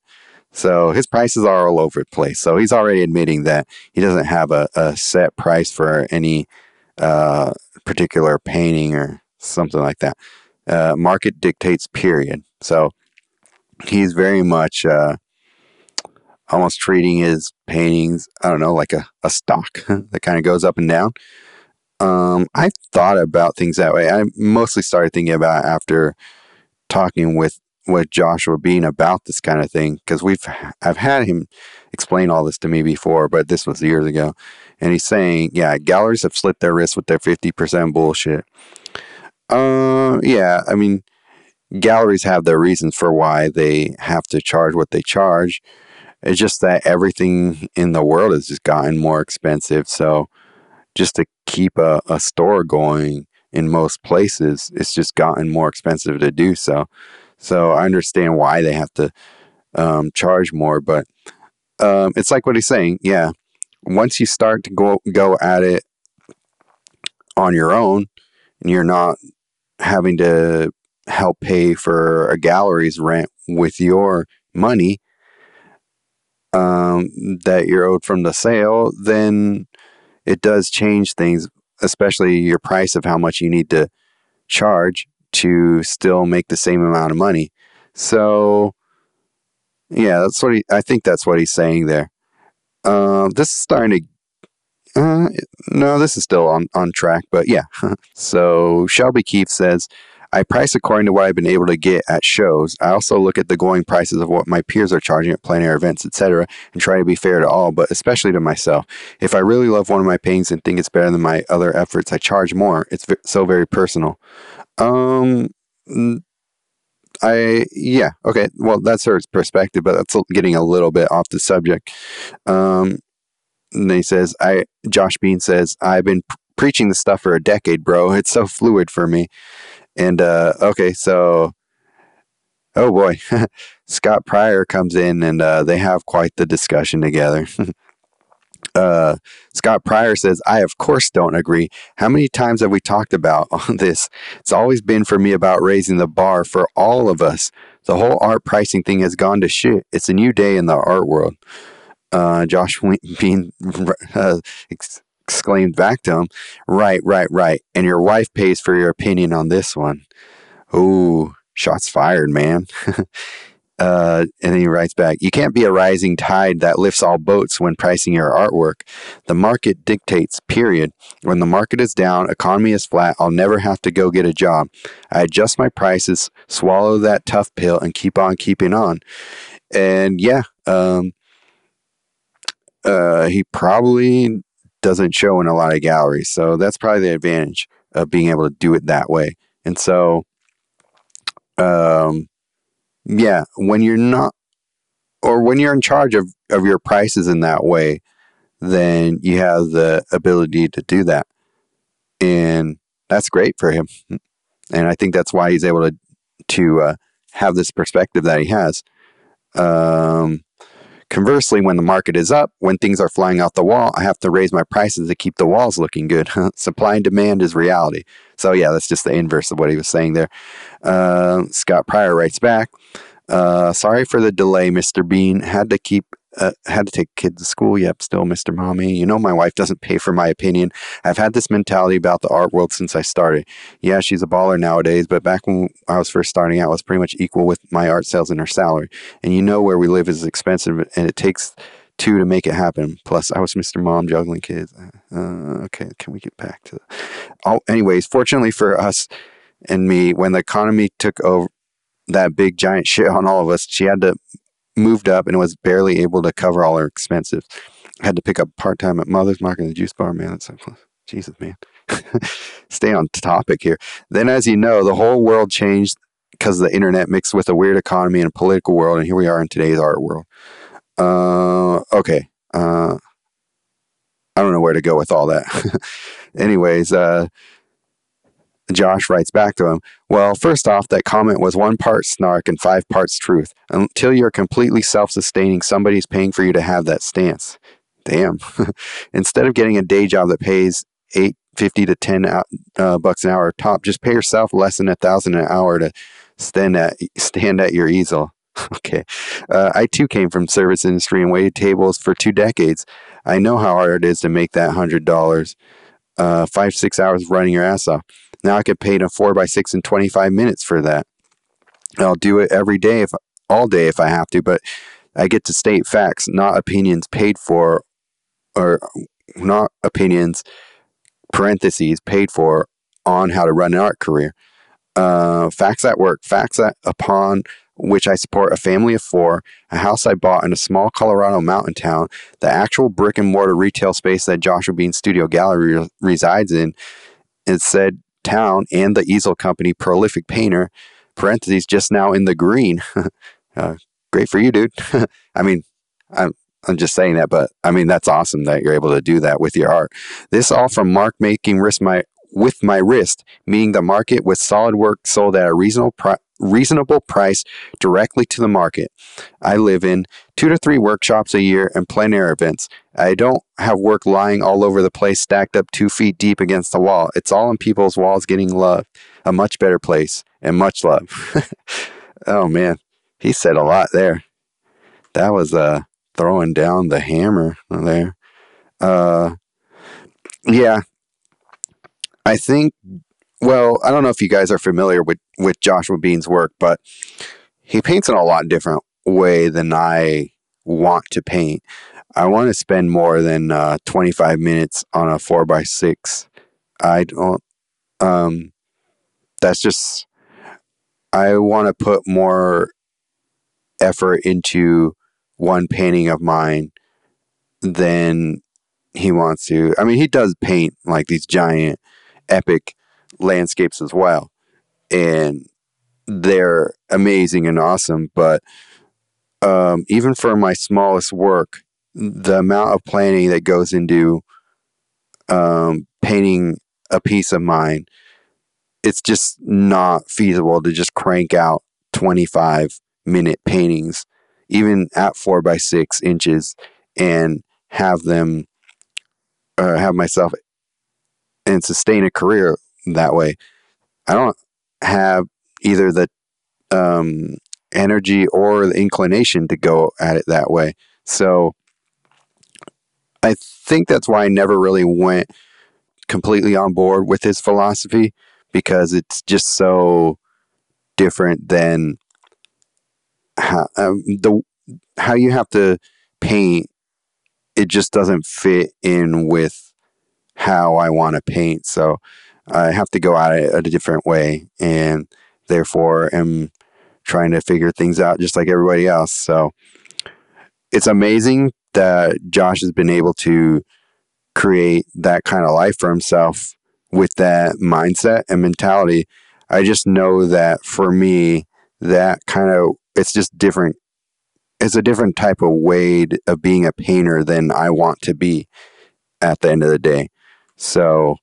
So his prices are all over the place. So he's already admitting that he doesn't have a set price for any particular painting or something like that. Market dictates, period. So he's very much almost treating his paintings, I don't know, like a stock that kind of goes up and down. I thought about things that way. I mostly started thinking about it after talking with Joshua Bean about this kind of thing, because I've had him explain all this to me before, but this was years ago. And he's saying, yeah, galleries have slipped their wrists with their 50% bullshit. Yeah, I mean, galleries have their reasons for why they have to charge what they charge. It's just that everything in the world has just gotten more expensive. So just to keep a store going in most places, it's just gotten more expensive to do so. So I understand why they have to charge more, but it's like what he's saying. Yeah, once you start to go at it on your own, and you're not having to help pay for a gallery's rent with your money that you're owed from the sale, then it does change things, especially your price of how much you need to charge to still make the same amount of money. So yeah, that's what I think that's what he's saying there. This is starting to, no, this is still on track, but yeah. So Shelby Keith says, I price according to what I've been able to get at shows. I also look at the going prices of what my peers are charging at plein air events, etc., and try to be fair to all, but especially to myself. If I really love one of my paintings and think it's better than my other efforts, I charge more. It's so very personal. Yeah, okay. Well, that's her perspective, but that's getting a little bit off the subject. And then he says, Josh Bean says, I've been preaching this stuff for a decade, bro. It's so fluid for me. And, okay, so, oh boy, Scott Pryor comes in and, they have quite the discussion together. Scott Pryor says, I of course don't agree. How many times have we talked about this? It's always been for me about raising the bar for all of us. The whole art pricing thing has gone to shit. It's a new day in the art world. Josh Bean, exclaimed back to him, right, and your wife pays for your opinion on this one. Ooh, shots fired, man. And then he writes back, you can't be a rising tide that lifts all boats when pricing your artwork. The market dictates, period. When the market is down, economy is flat, I'll never have to go get a job. I adjust my prices, swallow that tough pill, and keep on keeping on. And yeah, he probably doesn't show in a lot of galleries. So that's probably the advantage of being able to do it that way. And so, yeah, when you're not, or when you're in charge of your prices in that way, then you have the ability to do that. And that's great for him. And I think that's why he's able to have this perspective that he has. Conversely, when the market is up, when things are flying off the wall, I have to raise my prices to keep the walls looking good. Supply and demand is reality. So yeah, that's just the inverse of what he was saying there. Scott Pryor writes back, sorry for the delay, Mr. Bean. Had to take kids to school. Yep, still Mr. Mommy. You know my wife doesn't pay for my opinion. I've had this mentality about the art world since I started. Yeah, she's a baller nowadays, but back when I was first starting out, it was pretty much equal with my art sales and her salary. And you know where we live is expensive, and it takes two to make it happen. Plus, I was Mr. Mom juggling kids. Okay, can we get back to that? Oh, anyways, fortunately for us and me, when the economy took over that big giant shit on all of us, she had to moved up and was barely able to cover all her expenses. Had to pick up part-time at Mother's Market and the juice bar, man. That's so close. Jesus, man. Stay on topic here. Then, as you know, the whole world changed because of the internet mixed with a weird economy and a political world, and here we are in today's art world. Okay. I don't know where to go with all that. Anyways, Josh writes back to him, well, first off, that comment was 1 part snark and 5 parts truth. Until you're completely self-sustaining, somebody's paying for you to have that stance. Damn. Instead of getting a day job that pays $8.50 to $10 bucks an hour top, just pay yourself less than $1,000 an hour to stand at your easel. Okay. I too came from service industry and waited tables for 2 decades. I know how hard it is to make that $100, 5-6 hours running your ass off. Now I could pay to 4x6 in 25 minutes for that. I'll do it every day, all day if I have to, but I get to state facts, not opinions paid for, or not opinions, parentheses, paid for, on how to run an art career. Facts at work, upon which I support a family of 4, a house I bought in a small Colorado mountain town, the actual brick and mortar retail space that Joshua Bean's studio gallery resides in, and said town and the easel company, prolific painter, parentheses, just now in the green. Great for you, dude. I mean, I'm just saying that, but I mean, that's awesome that you're able to do that with your art. This all from mark making with my wrist, meaning the market with solid work sold at a reasonable price directly to the market. I live in 2 to 3 workshops a year and plein air events. I don't have work lying all over the place, stacked up 2 feet deep against the wall. It's all on people's walls getting love, a much better place, and much love. Oh, man. He said a lot there. That was throwing down the hammer there. Yeah. I think, well, I don't know if you guys are familiar with Joshua Bean's work, but he paints in a lot different way than I want to paint. I want to spend more than 25 minutes on a 4x6. I don't, that's just, I want to put more effort into one painting of mine than he wants to. I mean, he does paint like these giant epic landscapes as well, and they're amazing and awesome, but even for my smallest work, the amount of planning that goes into painting a piece of mine, it's just not feasible to just crank out 25-minute paintings, even at 4x6 inches, and have them have myself and sustain a career that way. I don't have either the energy or the inclination to go at it that way. So I think that's why I never really went completely on board with his philosophy, because it's just so different than how you have to paint. It just doesn't fit in with how I want to paint, so I have to go at it a different way, and therefore am trying to figure things out just like everybody else. So it's amazing that Josh has been able to create that kind of life for himself with that mindset and mentality. I just know that for me, that kind of, it's just different. It's a different type of way of being a painter than I want to be at the end of the day. So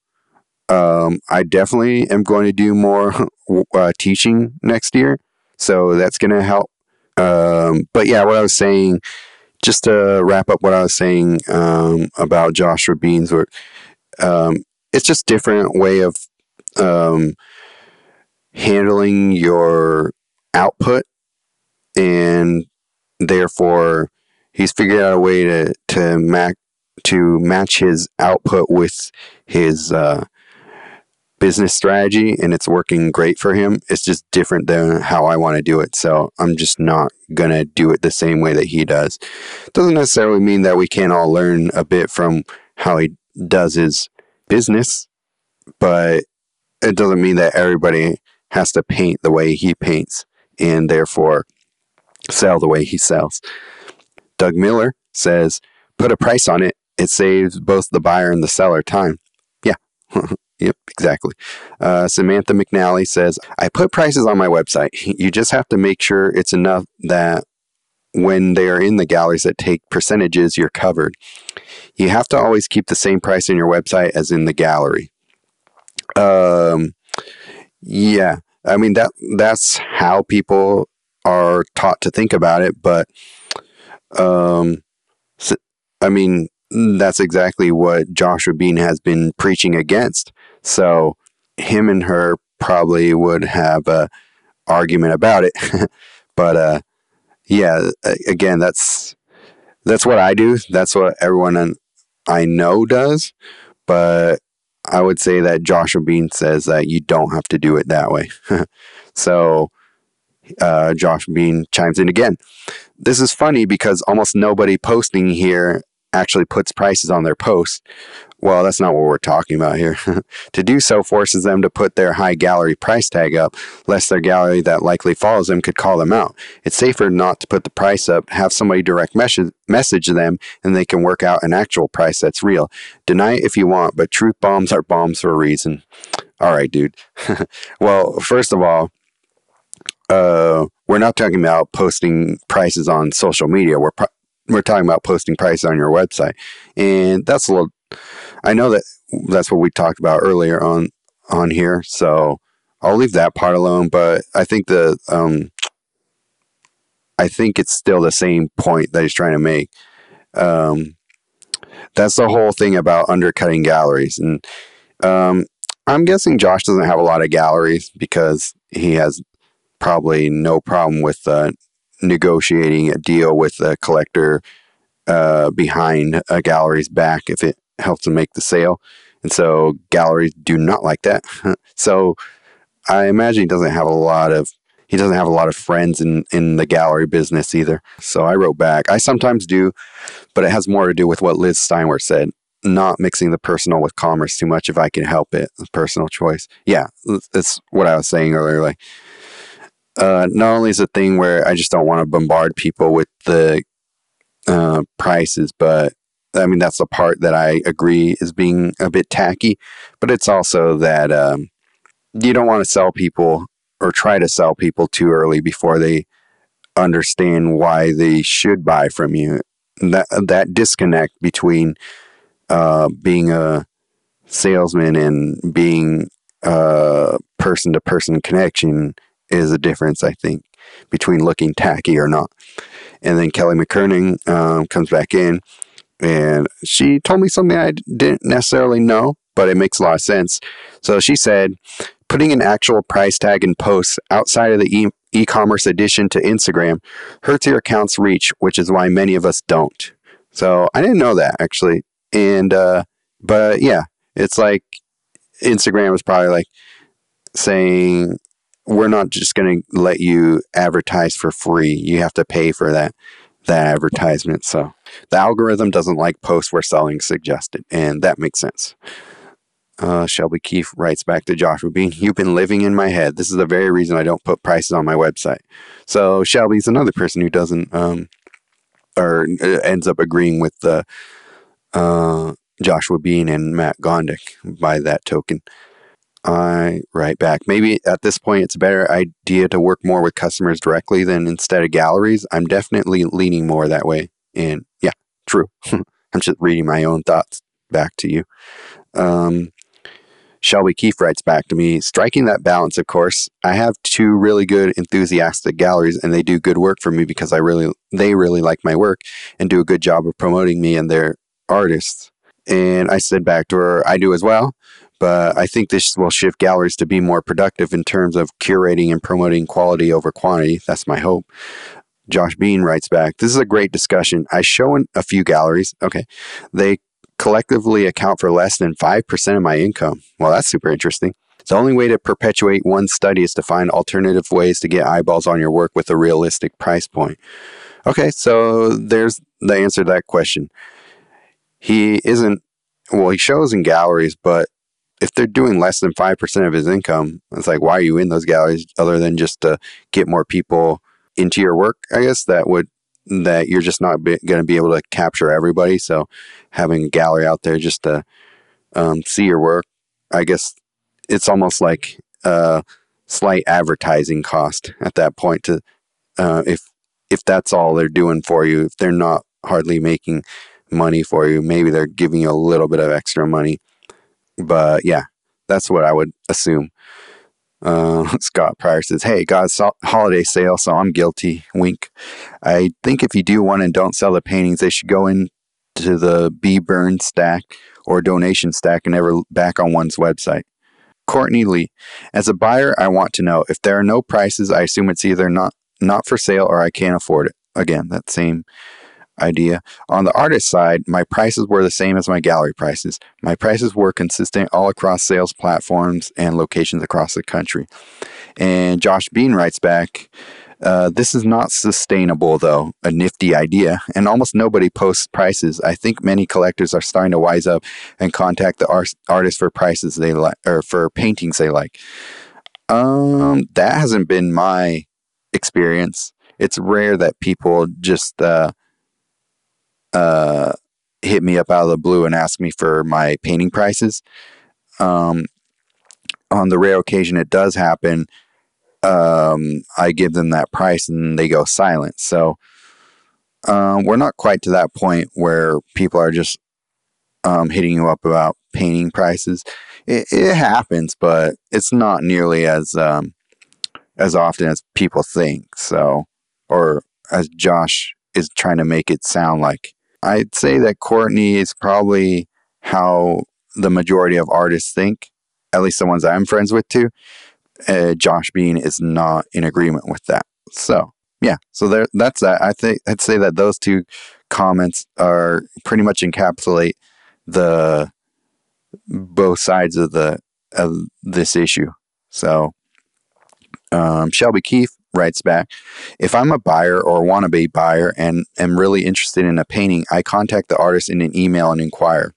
I definitely am going to do more teaching next year. So that's going to help. But yeah, what I was saying, just to wrap up what I was saying about Joshua Bean's work, it's just different way of handling your output. And therefore, he's figured out a way to match his output with his business strategy, and it's working great for him. It's just different than how I want to do it, so I'm just not gonna do it the same way that he does. Doesn't necessarily mean that we can't all learn a bit from how he does his business, but it doesn't mean that everybody has to paint the way he paints and therefore sell the way he sells. Doug Miller says, put a price on it. It saves both the buyer and the seller time. Yeah. Yep, exactly. Samantha McNally says, I put prices on my website. You just have to make sure it's enough that when they are in the galleries that take percentages, you're covered. You have to always keep the same price on your website as in the gallery. Yeah, I mean, that's how people are taught to think about it. But, so, I mean, that's exactly what Joshua Bean has been preaching against. So him and her probably would have an argument about it. But, yeah, again, that's what I do. That's what everyone I know does. But I would say that Joshua Bean says that you don't have to do it that way. So Josh Bean chimes in again. This is funny because almost nobody posting here actually puts prices on their posts. Well, that's not what we're talking about here. To do so forces them to put their high gallery price tag up, lest their gallery that likely follows them could call them out. It's safer not to put the price up, have somebody direct message them, and they can work out an actual price that's real. Deny it if you want, but truth bombs are bombs for a reason. All right, dude. Well, first of all, we're not talking about posting prices on social media. We're talking about posting prices on your website. And that's a little, I know that's what we talked about earlier on here. So I'll leave that part alone, but I think I think it's still the same point that he's trying to make. That's the whole thing about undercutting galleries. And, I'm guessing Josh doesn't have a lot of galleries because he has probably no problem with, negotiating a deal with a collector behind a gallery's back if it helps them make the sale. And so galleries do not like that. So I imagine he doesn't have a lot of friends in the gallery business either. So I wrote back. I sometimes do, but it has more to do with what Liz Steinworth said, not mixing the personal with commerce too much if I can help it. Personal choice. Yeah, that's what I was saying earlier. Like, not only is it a thing where I just don't want to bombard people with the prices, but I mean, that's the part that I agree is being a bit tacky, but it's also that you don't want to sell people or try to sell people too early before they understand why they should buy from you. That disconnect between being a salesman and being a person-to-person connection is a difference, I think, between looking tacky or not. And then Kelly McKernan comes back in, and she told me something I didn't necessarily know, but it makes a lot of sense. So she said, putting an actual price tag in posts outside of the e-commerce addition to Instagram hurts your account's reach, which is why many of us don't. So I didn't know that, actually. And but yeah, it's like Instagram is probably like saying, we're not just going to let you advertise for free. You have to pay for that advertisement. So the algorithm doesn't like posts where selling suggested, and that makes sense. Shelby Keith writes back to Joshua Bean, you've been living in my head. This is the very reason I don't put prices on my website. So Shelby's another person who doesn't or ends up agreeing with Joshua Bean and Matt Gondek by that token. I write back. Maybe at this point, it's a better idea to work more with customers directly than instead of galleries. I'm definitely leaning more that way. And yeah, true. I'm just reading my own thoughts back to you. Shelby Keefe writes back to me, striking that balance, of course. I have two really good enthusiastic galleries, and they do good work for me because they really like my work and do a good job of promoting me and their artists. And I said back to her, I do as well. But I think this will shift galleries to be more productive in terms of curating and promoting quality over quantity. That's my hope. Josh Bean writes back, this is a great discussion. I show in a few galleries. Okay. They collectively account for less than 5% of my income. Well, that's super interesting. The only way to perpetuate one study is to find alternative ways to get eyeballs on your work with a realistic price point. Okay. So there's the answer to that question. He shows in galleries, but if they're doing less than 5% of his income, it's like, why are you in those galleries other than just to get more people into your work? I guess that you're just not going to be able to capture everybody. So having a gallery out there just to see your work, I guess it's almost like a slight advertising cost at that point to, if if that's all they're doing for you, if they're not hardly making money for you, maybe they're giving you a little bit of extra money. But yeah, that's what I would assume. Scott Pryor says, hey, God's holiday sale, so I'm guilty. Wink. I think if you do one and don't sell the paintings, they should go into the Be Burned stack or donation stack and never back on one's website. Courtney Lee, as a buyer, I want to know if there are no prices, I assume it's either not for sale or I can't afford it. Again, that same idea. On the artist side, my prices were the same as my gallery prices. My prices were consistent all across sales platforms and locations across the country. And Josh Bean writes back, this is not sustainable, though. A nifty idea. And almost nobody posts prices. I think many collectors are starting to wise up and contact the artists for prices they like, or for paintings they like. That hasn't been my experience. It's rare that people just hit me up out of the blue and ask me for my painting prices. On the rare occasion it does happen, I give them that price and they go silent. So we're not quite to that point where people are just hitting you up about painting prices. It happens, but it's not nearly as often as people think. So, or as Josh is trying to make it sound like. I'd say that Courtney is probably how the majority of artists think, at least the ones I'm friends with too. Josh Bean is not in agreement with that. So, yeah. So there, that's that. I'd say that those two comments are pretty much encapsulate the both sides of this issue. So, Shelby Keith writes back, if I'm a buyer or want to be buyer and am really interested in a painting, I contact the artist in an email and inquire.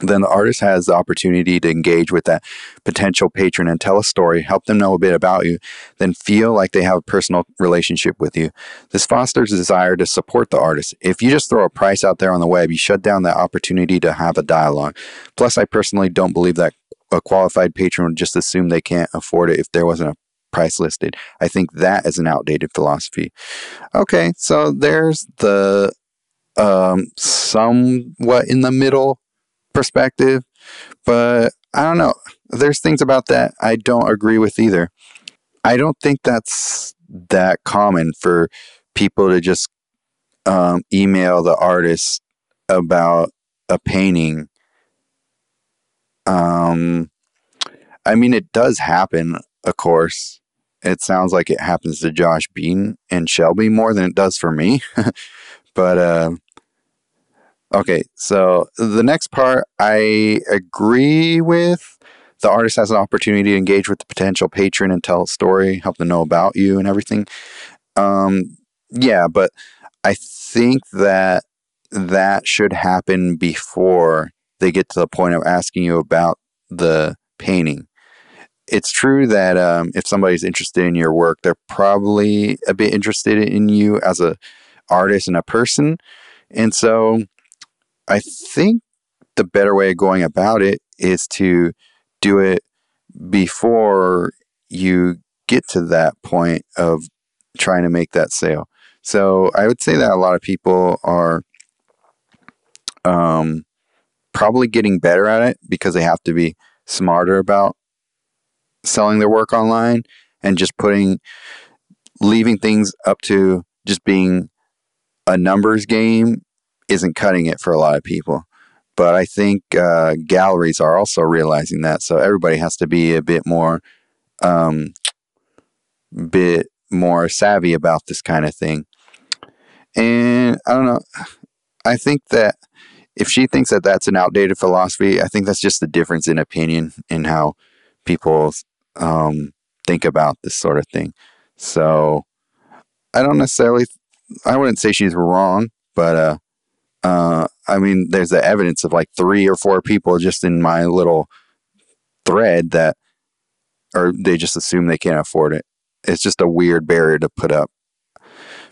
Then the artist has the opportunity to engage with that potential patron and tell a story, help them know a bit about you, then feel like they have a personal relationship with you. This fosters a desire to support the artist. If you just throw a price out there on the web, you shut down the opportunity to have a dialogue. Plus, I personally don't believe that a qualified patron would just assume they can't afford it if there wasn't a price listed. I think that is an outdated philosophy. Okay, so there's the somewhat in the middle perspective, but I don't know. There's things about that I don't agree with either. I don't think that's that common for people to just email the artist about a painting. I mean, it does happen, of course. It sounds like it happens to Josh Bean and Shelby more than it does for me. But, okay, so the next part I agree with. The artist has an opportunity to engage with the potential patron and tell a story, help them know about you and everything. Yeah, but I think that that should happen before they get to the point of asking you about the painting. It's true that if somebody's interested in your work, they're probably a bit interested in you as a artist and a person. And so I think the better way of going about it is to do it before you get to that point of trying to make that sale. So I would say that a lot of people are probably getting better at it because they have to be smarter about selling their work online and just leaving things up to just being a numbers game isn't cutting it for a lot of people. But I think galleries are also realizing that. So everybody has to be a bit more savvy about this kind of thing. And I don't know. I think that if she thinks that that's an outdated philosophy, I think that's just the difference in opinion in how people think about this sort of thing. So I wouldn't say she's wrong, but I mean, there's the evidence of like 3 or 4 people just in my little thread that, or they just assume they can't afford it. It's just a weird barrier to put up.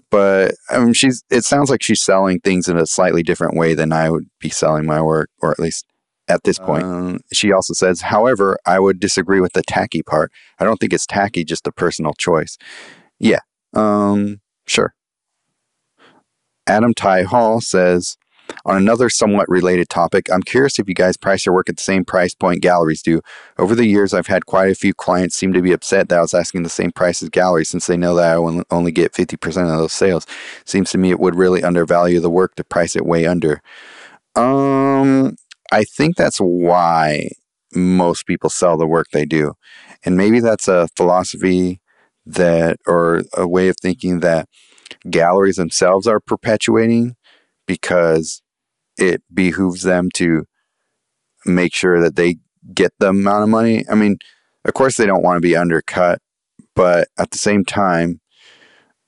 But I mean, it sounds like she's selling things in a slightly different way than I would be selling my work, or at least at this point. She also says, however, I would disagree with the tacky part. I don't think it's tacky, just a personal choice. Yeah, sure. Adam Ty Hall says, on another somewhat related topic, I'm curious if you guys price your work at the same price point galleries do. Over the years, I've had quite a few clients seem to be upset that I was asking the same price as galleries since they know that I only get 50% of those sales. Seems to me it would really undervalue the work to price it way under. I think that's why most people sell the work they do. And maybe that's a philosophy that, or a way of thinking that galleries themselves are perpetuating, because it behooves them to make sure that they get the amount of money. I mean, of course they don't want to be undercut, but at the same time,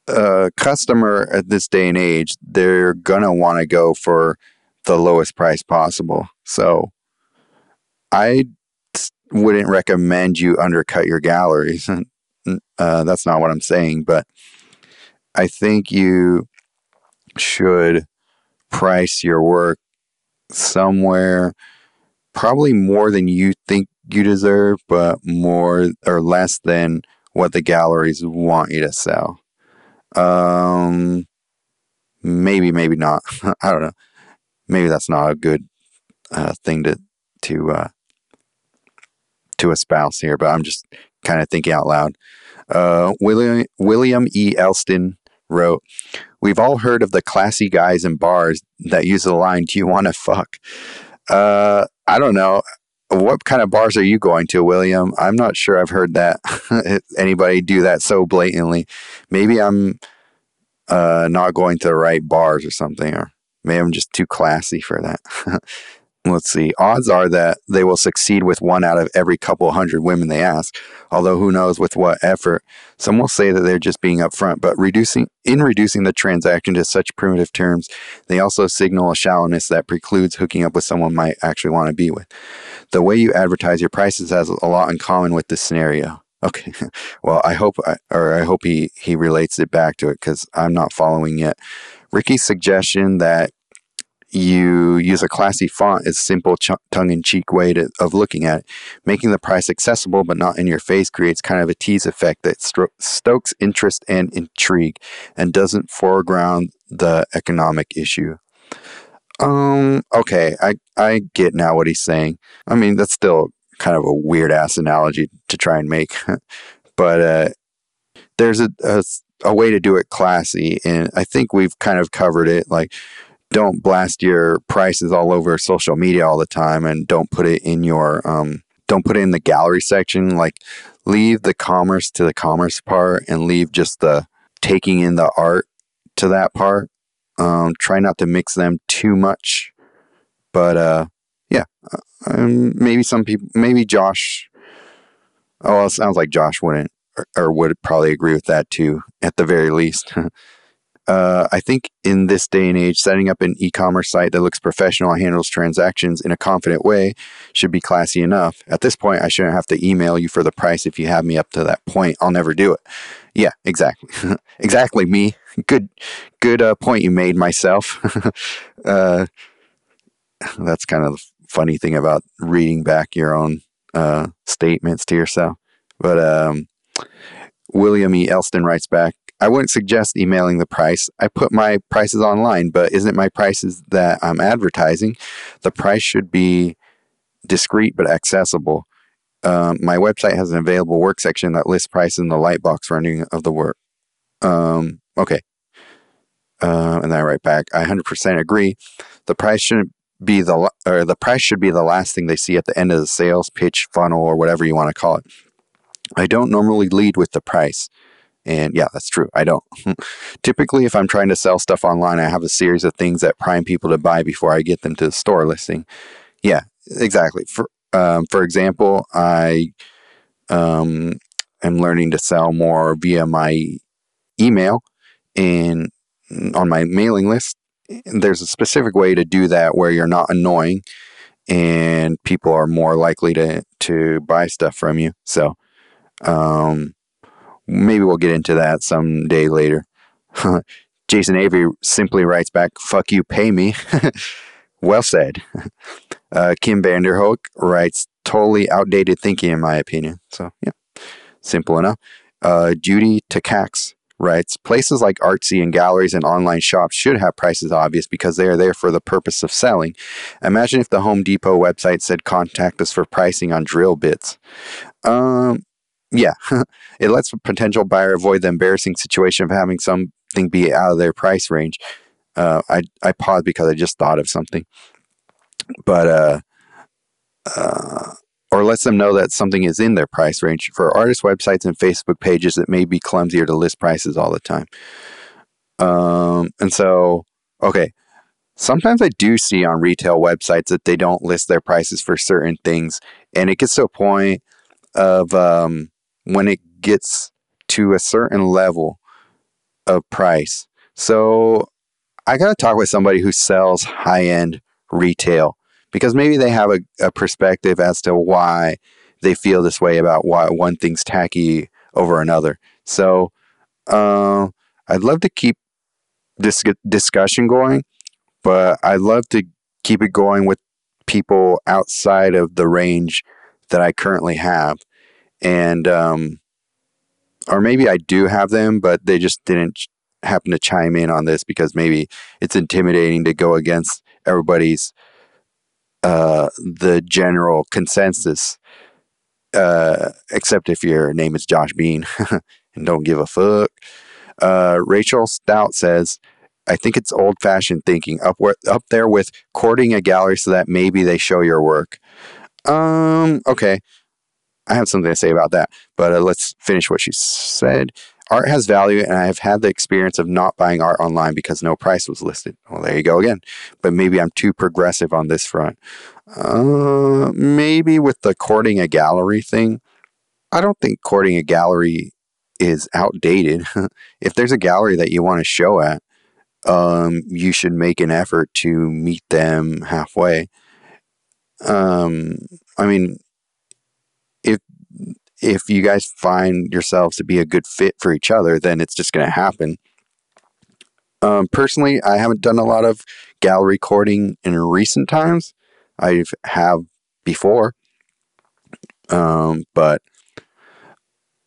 a customer at this day and age, they're going to want to go for the lowest price possible. So I wouldn't recommend you undercut your galleries. That's not what I'm saying, but I think you should price your work somewhere probably more than you think you deserve, but more or less than what the galleries want you to sell. Maybe not. I don't know. Maybe that's not a good thing to espouse here, but I'm just kind of thinking out loud. William E. Elston wrote, we've all heard of the classy guys in bars that use the line, do you want to fuck? I don't know. What kind of bars are you going to, William? I'm not sure I've heard that anybody do that so blatantly. Maybe I'm not going to the right bars or something, or maybe I'm just too classy for that. Let's see. Odds are that they will succeed with 1 out of every couple hundred women they ask, although who knows with what effort. Some will say that they're just being upfront, but reducing the transaction to such primitive terms, they also signal a shallowness that precludes hooking up with someone might actually want to be with. The way you advertise your prices has a lot in common with this scenario. Okay. Well, I hope he relates it back to it, because I'm not following yet. Ricky's suggestion that you use a classy font is simple tongue-in-cheek way of looking at it. Making the price accessible but not in your face creates kind of a tease effect that stokes interest and intrigue and doesn't foreground the economic issue. Okay, I get now what he's saying. I mean, that's still kind of a weird-ass analogy to try and make. But there's a way to do it classy, and I think we've kind of covered it, like, don't blast your prices all over social media all the time, and don't put it in your don't put it in the gallery section. Like, leave the commerce to the commerce part, and leave just the taking in the art to that part. Try not to mix them too much, but yeah, maybe some people, maybe Josh. Oh, it sounds like Josh wouldn't or would probably agree with that too, at the very least. I think in this day and age, setting up an e-commerce site that looks professional and handles transactions in a confident way should be classy enough. At this point, I shouldn't have to email you for the price if you have me up to that point. I'll never do it. Yeah, exactly. Exactly, me. Good point you made, myself. That's kind of the funny thing about reading back your own statements to yourself. But William E. Elston writes back, I wouldn't suggest emailing the price. I put my prices online, but isn't my prices that I'm advertising? The price should be discreet but accessible. My website has an available work section that lists prices in the lightbox rendering of the work. Okay. And then I write back, I 100% agree. The price shouldn't be the price should be the last thing they see at the end of the sales pitch, funnel, or whatever you want to call it. I don't normally lead with the price. And yeah, that's true. I don't. Typically, if I'm trying to sell stuff online, I have a series of things that prime people to buy before I get them to the store listing. Yeah, exactly. For example, I am learning to sell more via my email and on my mailing list. There's a specific way to do that where you're not annoying and people are more likely to buy stuff from you. So, maybe we'll get into that someday later. Jason Avery simply writes back, fuck you, pay me. Well said. Kim Vanderhoek writes, totally outdated thinking in my opinion. So, yeah, simple enough. Judy Takacs right? Places like Artsy and galleries and online shops should have prices obvious because they are there for the purpose of selling. Imagine if the Home Depot website said, contact us for pricing on drill bits. Yeah, it lets a potential buyer avoid the embarrassing situation of having something be out of their price range. I paused because I just thought of something. But, or lets them know that something is in their price range. For artist websites and Facebook pages, it may be clumsier to list prices all the time. And so, okay. Sometimes I do see on retail websites that they don't list their prices for certain things. And it gets to a point of when it gets to a certain level of price. So I got to talk with somebody who sells high-end retail, because maybe they have a perspective as to why they feel this way about why one thing's tacky over another. So I'd love to keep this discussion going, but I'd love to keep it going with people outside of the range that I currently have. And or maybe I do have them, but they just didn't happen to chime in on this because maybe it's intimidating to go against everybody's the general consensus, except if your name is Josh Bean and don't give a fuck. Rachel Stout says, I think it's old-fashioned thinking up there with courting a gallery so that maybe they show your work. Okay, I have something to say about that, but let's finish what she said. Art has value, and I have had the experience of not buying art online because no price was listed. Well, there you go again. But maybe I'm too progressive on this front. Maybe with the courting a gallery thing, I don't think courting a gallery is outdated. If there's a gallery that you want to show at, you should make an effort to meet them halfway. I mean, if you guys find yourselves to be a good fit for each other, then it's just going to happen. Personally, I haven't done a lot of gallery courting in recent times. I have before. But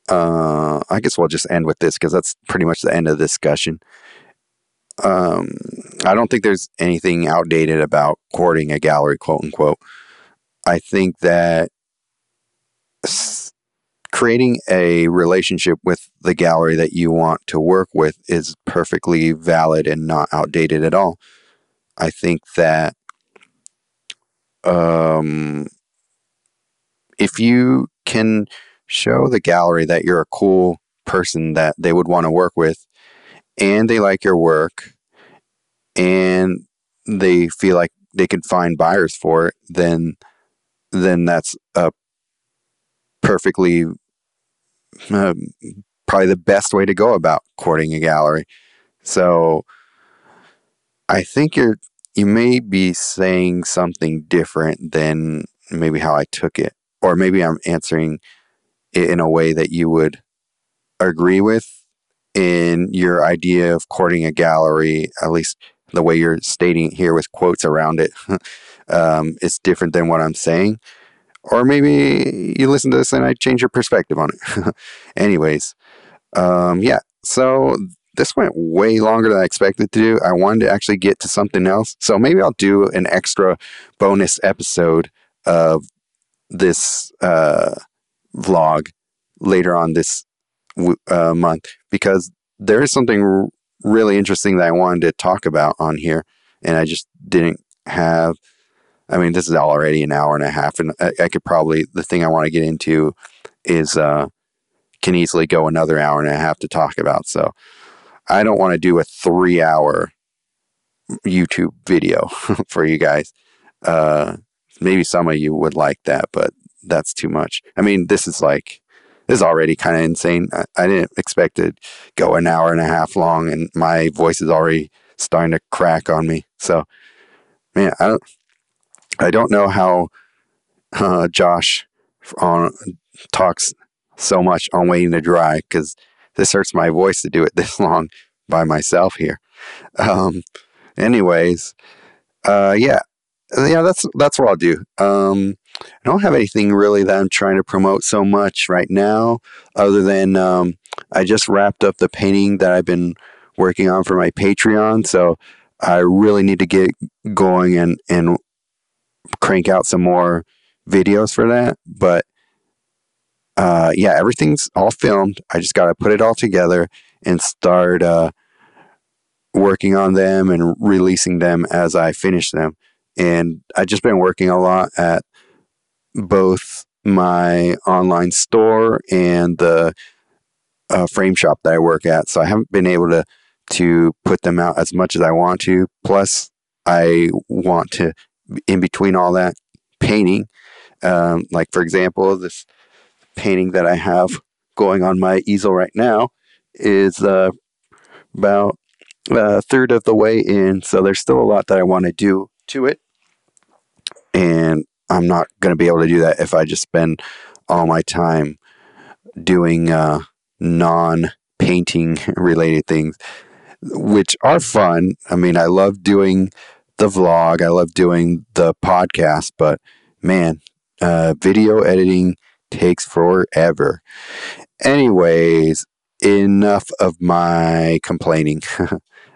I guess we'll just end with this because that's pretty much the end of the discussion. I don't think there's anything outdated about courting a gallery, quote unquote. I think that creating a relationship with the gallery that you want to work with is perfectly valid and not outdated at all. I think that if you can show the gallery that you're a cool person that they would want to work with, and they like your work, and they feel like they can find buyers for it, then that's a perfectly probably the best way to go about courting a gallery. So I think you may be saying something different than maybe how I took it, or maybe I'm answering it in a way that you would agree with in your idea of courting a gallery, at least the way you're stating it here with quotes around it. It's different than what I'm saying. Or maybe you listen to this and I change your perspective on it. Anyways, yeah. So this went way longer than I expected to do. I wanted to actually get to something else. So maybe I'll do an extra bonus episode of this vlog later on this month, because there is something really interesting that I wanted to talk about on here. And I just didn't have... I mean, this is already an hour and a half, and I could probably, the thing I want to get into is, can easily go another hour and a half to talk about. So I don't want to do a 3-hour YouTube video for you guys. Maybe some of you would like that, but that's too much. I mean, this is already kind of insane. I didn't expect to go an hour and a half long, and my voice is already starting to crack on me. So, man, I don't know how Josh talks so much on Waiting to Dry, because this hurts my voice to do it this long by myself here. Anyways, that's what I'll do. I don't have anything really that I'm trying to promote so much right now, other than I just wrapped up the painting that I've been working on for my Patreon, so I really need to get going and crank out some more videos for that. But yeah, everything's all filmed. I just got to put it all together and start working on them and releasing them as I finish them. And I've just been working a lot at both my online store and the frame shop that I work at. So I haven't been able to put them out as much as I want to. Plus, I want to, in between all that, painting. Like, for example, this painting that I have going on my easel right now is about a third of the way in. So there's still a lot that I want to do to it. And I'm not going to be able to do that if I just spend all my time doing non-painting related things, which are fun. I mean, I love doing the vlog. I love doing the podcast, but man, video editing takes forever. Anyways, enough of my complaining.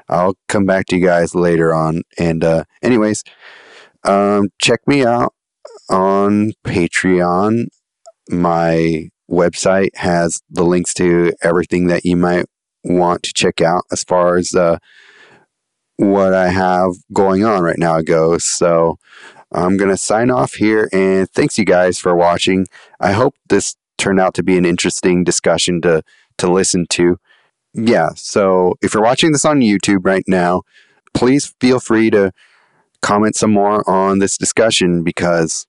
I'll come back to you guys later on. And anyways, check me out on Patreon. My website has the links to everything that you might want to check out as far as what I have going on right now goes. So I'm going to sign off here, and thanks you guys for watching. I hope this turned out to be an interesting discussion to listen to. Yeah, so if you're watching this on YouTube right now, please feel free to comment some more on this discussion, because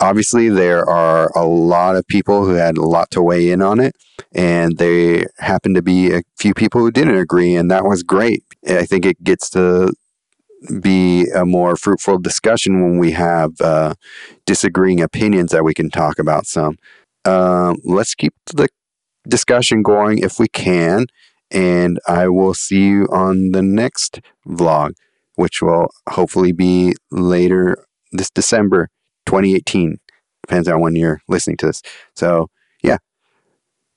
obviously there are a lot of people who had a lot to weigh in on it, and there happened to be a few people who didn't agree, and that was great. I think it gets to be a more fruitful discussion when we have disagreeing opinions that we can talk about some. Let's keep the discussion going if we can, and I will see you on the next vlog, which will hopefully be later this December 2018. Depends on when you're listening to this. So yeah,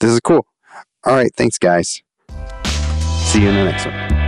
this is cool. All right, thanks guys. See you in the next one.